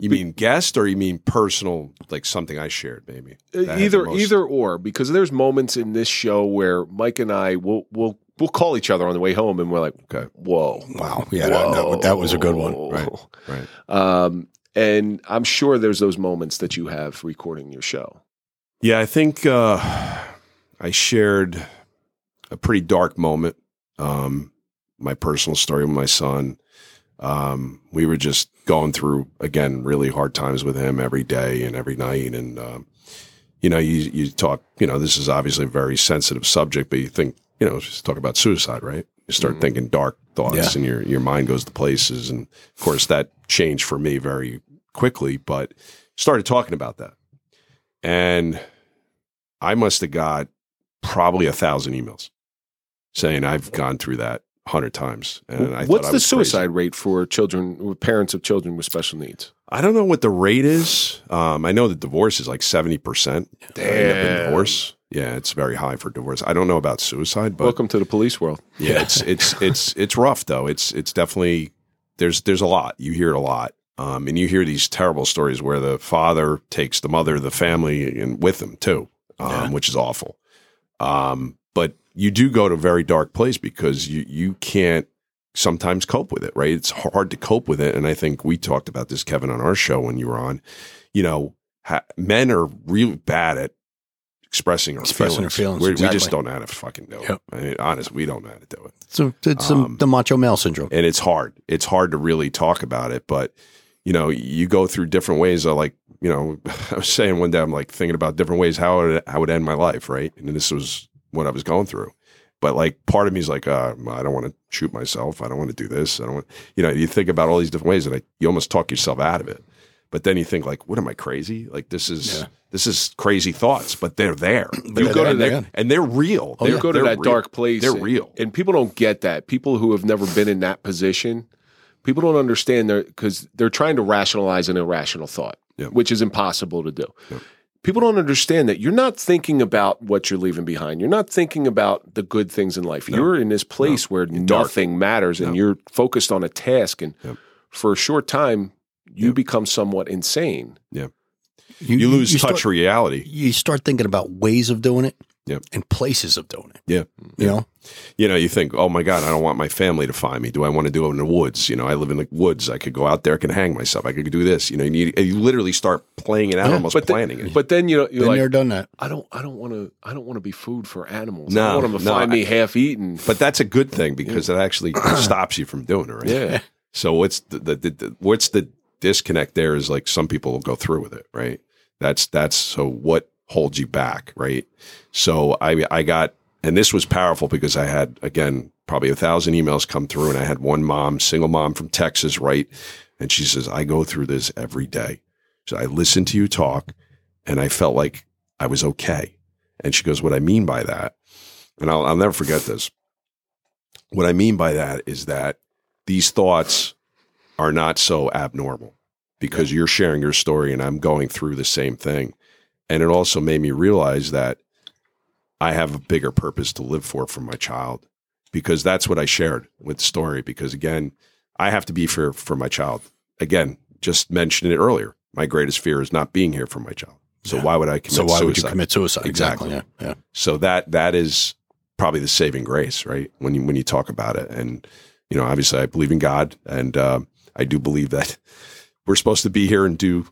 You mean guest or you mean personal, like something I shared maybe? Either or, because there's moments in this show where Mike and I we'll call each other on the way home and we're like, okay, whoa. Wow. Yeah, that was a good one. Right. And I'm sure there's those moments that you have recording your show. Yeah, I think I shared a pretty dark moment, my personal story with my son. We were just going through, again, really hard times with him every day and every night. And, you know, you talk, you know, this is obviously a very sensitive subject, but you think, you know, just talk about suicide, right? You start thinking dark thoughts, and your mind goes to places. And of course, that changed for me very quickly, but started talking about that. And I must have got probably 1,000 emails saying I've gone through that 100 times. And I what's the suicide rate for children, parents of children with special needs? I don't know what the rate is. I know that divorce is like 70%. Damn. Divorce. Yeah, it's very high for divorce. I don't know about suicide, but welcome to the police world. Yeah, it's rough though. It's definitely there's a lot. You hear it a lot. And you hear these terrible stories where the father takes the mother, the family, and with them too, which is awful. But you do go to a very dark place because you can't sometimes cope with it, right? It's hard to cope with it. And I think we talked about this, Kevin, on our show when you were on, men are really bad at expressing our feelings. We just don't know how to fucking do it. Yep. I mean, honestly, we don't know how to do it. So it's the macho male syndrome. And it's hard. It's hard to really talk about it. But, you go through different ways. I was saying one day, I'm like thinking about different ways how I would end my life, right? And this was what I was going through. But like part of me is like, I don't want to shoot myself. I don't want to do this. I don't want, you think about all these different ways and you almost talk yourself out of it. But then you think like, what am I crazy? Like this is crazy thoughts, but they're there. And they're real. Oh, go to that dark place. They're real. And people don't get that. People who have never been in that position, people don't understand because they're trying to rationalize an irrational thought, which is impossible to do. Yep. People don't understand that you're not thinking about what you're leaving behind. You're not thinking about the good things in life. No. You're in this place where nothing matters and you're focused on a task. And for a short time, you become somewhat insane. Yeah, you lose touch with reality. You start thinking about ways of doing it and places of doing it. Yeah. You think, oh my God, I don't want my family to find me. Do I want to do it in the woods? I live in the woods. I could go out there. I can hang myself. I could do this. You literally start playing it out, almost planning it. But then, you're like, done that. I don't want to be food for animals. No, I don't want them to find me half eaten. But that's a good thing because it actually stops you from doing it. Right? Yeah. So what's the disconnect there is like some people will go through with it, right? That's so what holds you back, right? So I got, and this was powerful because I had, again, probably 1,000 emails come through and I had one mom, single mom from Texas, right? And she says, I go through this every day. So I listened to you talk and I felt like I was okay. And she goes, what I mean by that, and I'll never forget this. What I mean by that is that these thoughts are not so abnormal because you're sharing your story and I'm going through the same thing. And it also made me realize that I have a bigger purpose to live for from my child because that's what I shared with the story. Because again, I have to be here for my child. Again, just mentioned it earlier. My greatest fear is not being here for my child. So why would I commit suicide? So why would you commit suicide? Exactly. Yeah. So that is probably the saving grace, right? When you talk about it and, obviously I believe in God and, I do believe that we're supposed to be here and do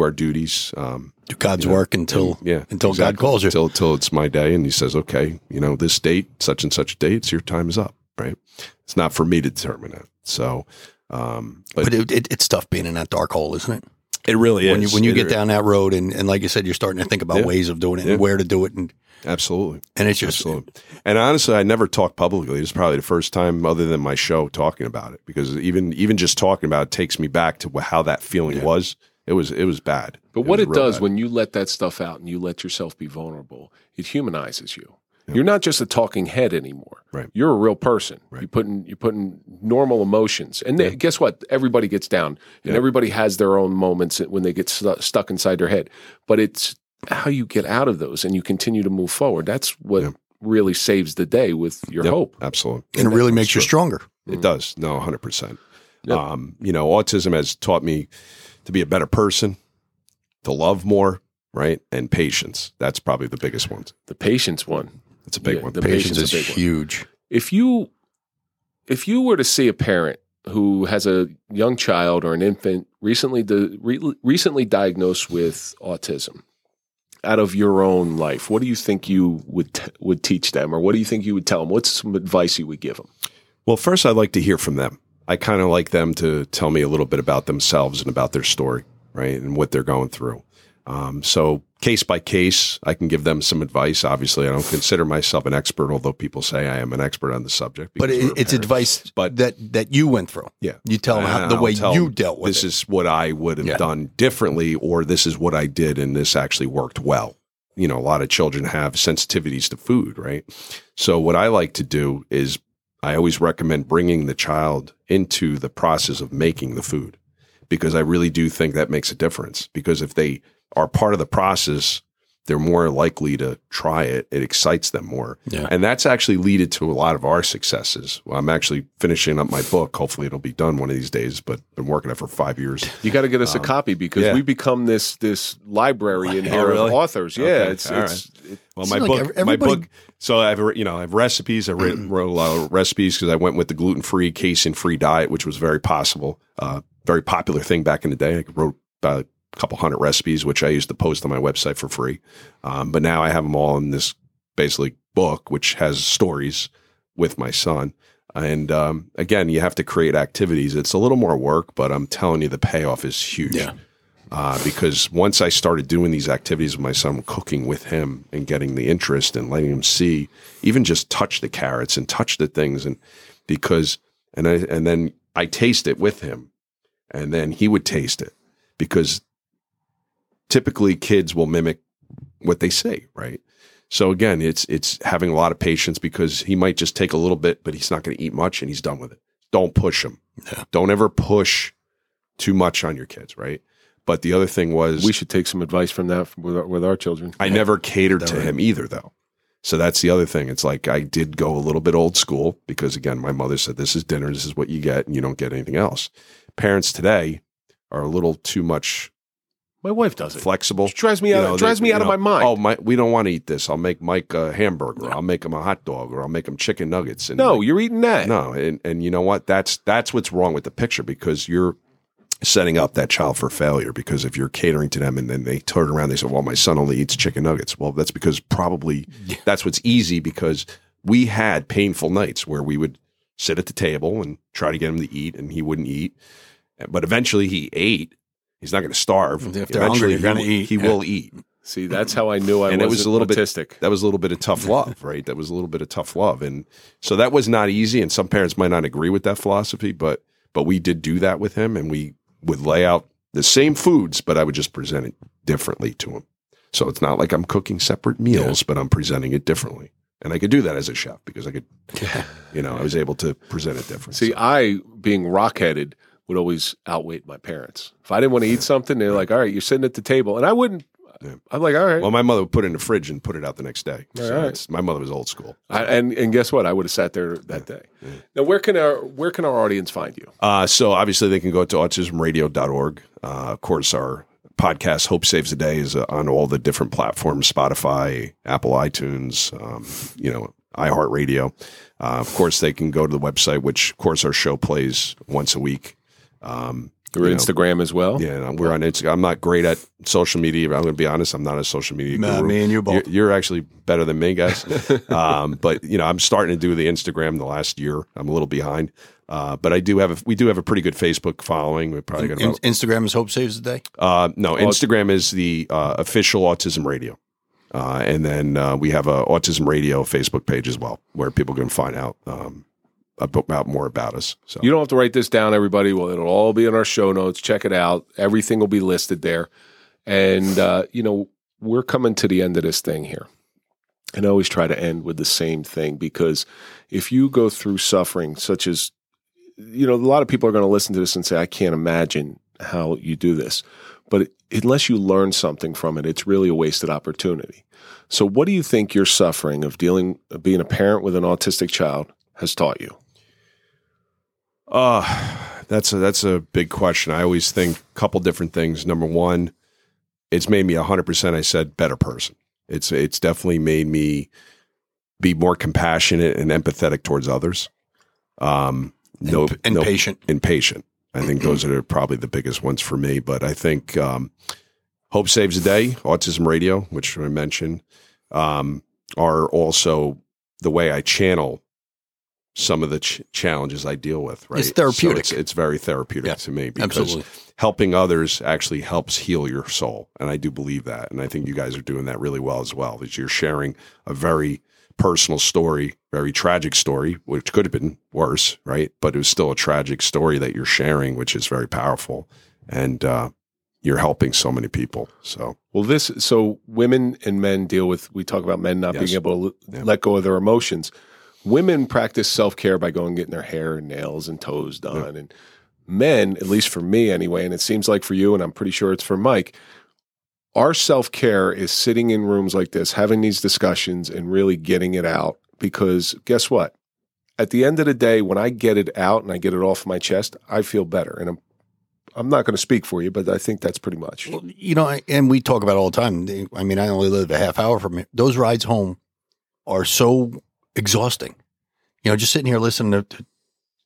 our duties. Do God's work until God calls you. Until it's my day and he says, okay, this date, such and such date, it's your time is up, right? It's not for me to determine it. So, But it's tough being in that dark hole, isn't it? It really is. When you get down that road and like you said, you're starting to think about ways of doing it and where to do it. Absolutely. And it's just. Absolutely. And honestly, I never talk publicly. It's probably the first time other than my show talking about it, because even just talking about it takes me back to how that feeling was. It was bad. But what it does when you let that stuff out and you let yourself be vulnerable, it humanizes you. Yeah. You're not just a talking head anymore. Right. You're a real person. Right. You're putting normal emotions. And guess what? Everybody gets down and everybody has their own moments when they get stuck inside their head. But it's how you get out of those and you continue to move forward. That's what really saves the day with your hope. Absolutely. And it really makes you stronger. It does. No, 100%. Yep. Autism has taught me to be a better person, to love more, right? And patience. That's probably the biggest ones. The patience one. It's a big one. The patience is huge. If you were to see a parent who has a young child or an infant recently diagnosed with autism, out of your own life, what do you think you would teach them, or what do you think you would tell them? What's some advice you would give them? Well, first, I'd like to hear from them. I kind of like them to tell me a little bit about themselves and about their story, right, and what they're going through. So case by case, I can give them some advice. Obviously, I don't consider myself an expert, although people say I am an expert on the subject. But it's advice that you went through. Yeah. You tell them how, the way you dealt with it. This is what I would have done differently, or this is what I did, and this actually worked well. You know, a lot of children have sensitivities to food, right? So what I like to do is I always recommend bringing the child into the process of making the food, because I really do think that makes a difference. Because if they are part of the process, they're more likely to try it. It excites them more. Yeah. And that's actually led to a lot of our successes. Well, I'm actually finishing up my book. Hopefully it'll be done one of these days, but I've been working on it for 5 years. You got to get us a copy, because we become this library in here of authors. Yeah. Okay. My book. So I have recipes. I wrote a lot of recipes because I went with the gluten-free, casein-free diet, which was very popular thing back in the day. I wrote about a couple hundred recipes, which I used to post on my website for free. But now I have them all in this basically book, which has stories with my son. And again, you have to create activities. It's a little more work, but I'm telling you, the payoff is huge. Yeah. Because once I started doing these activities with my son, cooking with him and getting the interest and letting him see, even just touch the carrots and touch the things. And then I taste it with him, and then he would taste it, because typically kids will mimic what they say, right? So again, it's having a lot of patience, because he might just take a little bit, but he's not going to eat much and he's done with it. Don't push him. Yeah. Don't ever push too much on your kids, right? But the other thing was— we should take some advice from that with our children. I never catered to him either, though. So that's the other thing. It's like I did go a little bit old school, because again, my mother said, this is dinner, this is what you get, and you don't get anything else. Parents today are a little too much. My wife does it. Flexible. She drives me out. Drives me out of my mind. Oh, we don't want to eat this. I'll make Mike a hamburger. No. I'll make him a hot dog, or I'll make him chicken nuggets. And no, you're eating that. No, and you know what? That's what's wrong with the picture, because you're setting up that child for failure. Because if you're catering to them and then they turn around, they say, well, my son only eats chicken nuggets. Well, that's because probably that's what's easy, because we had painful nights where we would sit at the table and try to get him to eat and he wouldn't eat. But eventually he ate. He's not going to starve. If they're eventually hungry, they're going to eat. He will eat. See, that's how I knew I was a little autistic. That was a little bit of tough love, right? That was a little bit of tough love. And so that was not easy. And some parents might not agree with that philosophy, but we did do that with him, and we would lay out the same foods, but I would just present it differently to him. So it's not like I'm cooking separate meals, but I'm presenting it differently. And I could do that as a chef, because I could, I was able to present it differently. See, I, being rock-headed, would always outweight my parents. If I didn't want to eat something, they're like, all right, you're sitting at the table. And I wouldn't. Yeah. I'm like, all right. Well, my mother would put it in the fridge and put it out the next day. My mother was old school. And guess what? I would have sat there that day. Yeah. Now, where can our audience find you? So obviously they can go to autismradio.org. Of course, our podcast, Hope Saves the Day, is on all the different platforms, Spotify, Apple iTunes, iHeartRadio. Of course, they can go to the website, which of course our show plays once a week. Or Instagram as well. Yeah, we're on Instagram. I'm not great at social media. I'm going to be honest. I'm not a social media guru. Me and you both. You're actually better than me, guys. But I'm starting to do the Instagram the last year. I'm a little behind. But I do have we do have a pretty good Facebook following. We're probably going to Instagram is Hope Saves the Day. No, Instagram is the official Autism Radio, and then we have a Autism Radio Facebook page as well, where people can find out. About more about us. So you don't have to write this down, everybody. Well, it'll all be in our show notes. Check it out. Everything will be listed there. And, we're coming to the end of this thing here. And I always try to end with the same thing, because if you go through suffering, such as, a lot of people are going to listen to this and say, I can't imagine how you do this. But unless you learn something from it, it's really a wasted opportunity. So what do you think your suffering of being a parent with an autistic child has taught you? That's a big question. I always think a couple different things. Number one, it's made me 100%, I said, better person. It's definitely made me be more compassionate and empathetic towards others. Patient. And patient. I think those are probably the biggest ones for me. But I think Hope Saves the Day, Autism Radio, which I mentioned, are also the way I channel some of the challenges I deal with, right? It's therapeutic. So it's very therapeutic to me, because helping others actually helps heal your soul. And I do believe that. And I think you guys are doing that really well as well, that you're sharing a very personal story, very tragic story, which could have been worse, right? But it was still a tragic story that you're sharing, which is very powerful. And you're helping so many people. So, well, this, so women and men deal with, we talk about men not being able to let go of their emotions. Women practice self-care by going and getting their hair and nails and toes done. Yeah. And men, at least for me anyway, and it seems like for you, and I'm pretty sure it's for Mike, our self-care is sitting in rooms like this, having these discussions and really getting it out. Because guess what? At the end of the day, when I get it out and I get it off my chest, I feel better. And I'm not going to speak for you, but I think that's pretty much. Well, you know, and we talk about it all the time. I mean, I only live a half hour from it. Those rides home are so exhausting. You know, just sitting here listening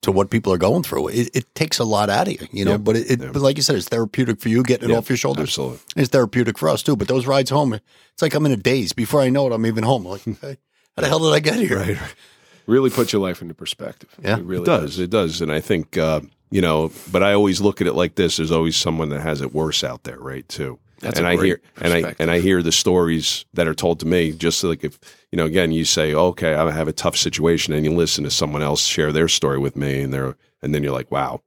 to what people are going through, it takes a lot out of you, you know, but but like you said, it's therapeutic for you, getting it off your shoulders. Absolutely. It's therapeutic for us too, but those rides home, it's like I'm in a daze. Before I know it, I'm even home. Like, hey, how the hell did I get here? Right. Really puts your life into perspective. Yeah, it really does. It does. And I think, you know, but I always look at it like this. There's always someone that has it worse out there, right, too. That's and a great I hear the stories that are told to me, just like if, you know, again, you say, okay, I have a tough situation, and you listen to someone else share their story with me, and then you're like, wow,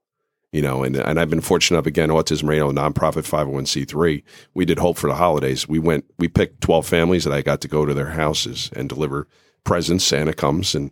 you know, and I've been fortunate enough, again, Autism Radio, nonprofit 501c3, we did Hope for the Holidays. We picked 12 families that I got to go to their houses and deliver presents. Santa comes and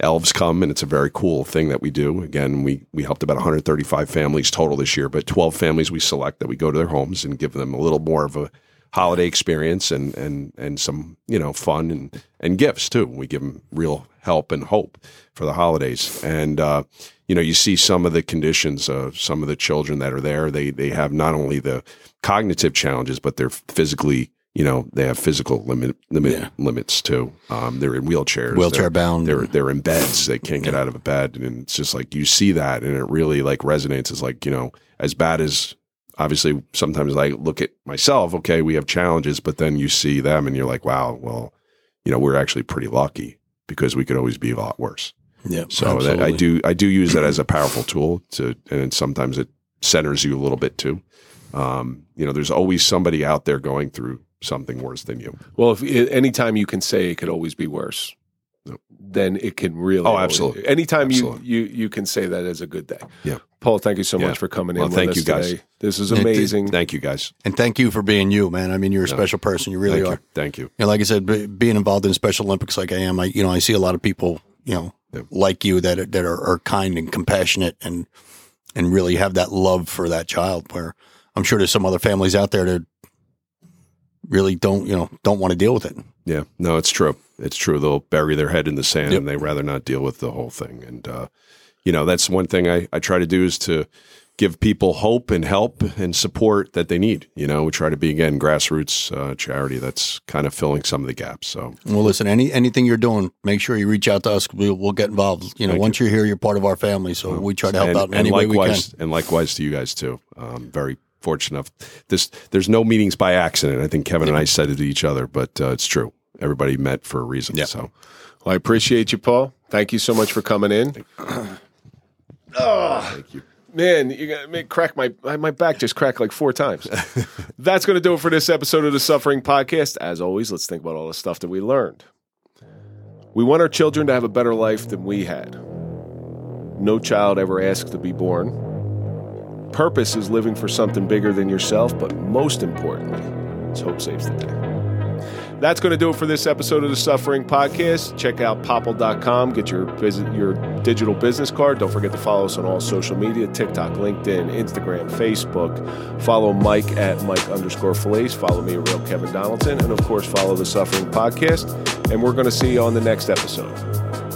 elves come, and it's a very cool thing that we do. Again, we helped about 135 families total this year, but 12 families we select that we go to their homes and give them a little more of a holiday experience and some, you know, fun and gifts too. We give them real help and hope for the holidays. And, you know, you see some of the conditions of some of the children that are there. They have not only the cognitive challenges, but they're physically, you know, they have physical limits too. They're in wheelchairs, wheelchair bound. They're in beds. They can't get out of a bed, and it's just like you see that, and it really like resonates. It's like, you know, as bad as obviously sometimes I look at myself. Okay, we have challenges, but then you see them, and you're like, wow, well, you know, we're actually pretty lucky because we could always be a lot worse. Yeah. So that I do use that as a powerful tool to, and sometimes it centers you a little bit too. You know, there's always somebody out there going through something worse than you. Well, if anytime you can say it could always be worse, then it can really. Oh, absolutely. Anytime you can say that is a good day. Yeah. Paul, thank you so much for coming in. Thank you guys. Today. This is amazing. Thank you guys. And thank you for being you, man. I mean, you're a special person. You really are. Thank you. And like I said, being involved in Special Olympics like I am, I see a lot of people, you know, like you that are kind and compassionate and really have that love for that child, where I'm sure there's some other families out there that really don't want to deal with it. Yeah, no, it's true. It's true. They'll bury their head in the sand and they rather not deal with the whole thing. And, you know, that's one thing I try to do is to give people hope and help and support that they need. You know, we try to be, again, grassroots charity that's kind of filling some of the gaps. So, well, listen, anything you're doing, make sure you reach out to us. We'll get involved. You know, once you're here, you're part of our family. So we try to help out in any way we can. And likewise to you guys too. Very fortunate enough, there's no meetings by accident. I think Kevin and I said it to each other, but it's true. Everybody met for a reason. Yeah. So, well, I appreciate you, Paul. Thank you so much for coming in. Thank you. Man, you got me crack my back just cracked like 4 times. That's going to do it for this episode of the Suffering Podcast. As always, let's think about all the stuff that we learned. We want our children to have a better life than we had. No child ever asks to be born. Purpose is living for something bigger than yourself, but most importantly, it's hope saves the day. That's going to do it for this episode of the Suffering Podcast. Check out popple.com. Get your digital business card. Don't forget to follow us on all social media, TikTok, LinkedIn, Instagram, Facebook. Follow Mike at Mike_Failace. Follow me at Real Kevin Donaldson. And of course, follow the Suffering Podcast. And we're going to see you on the next episode.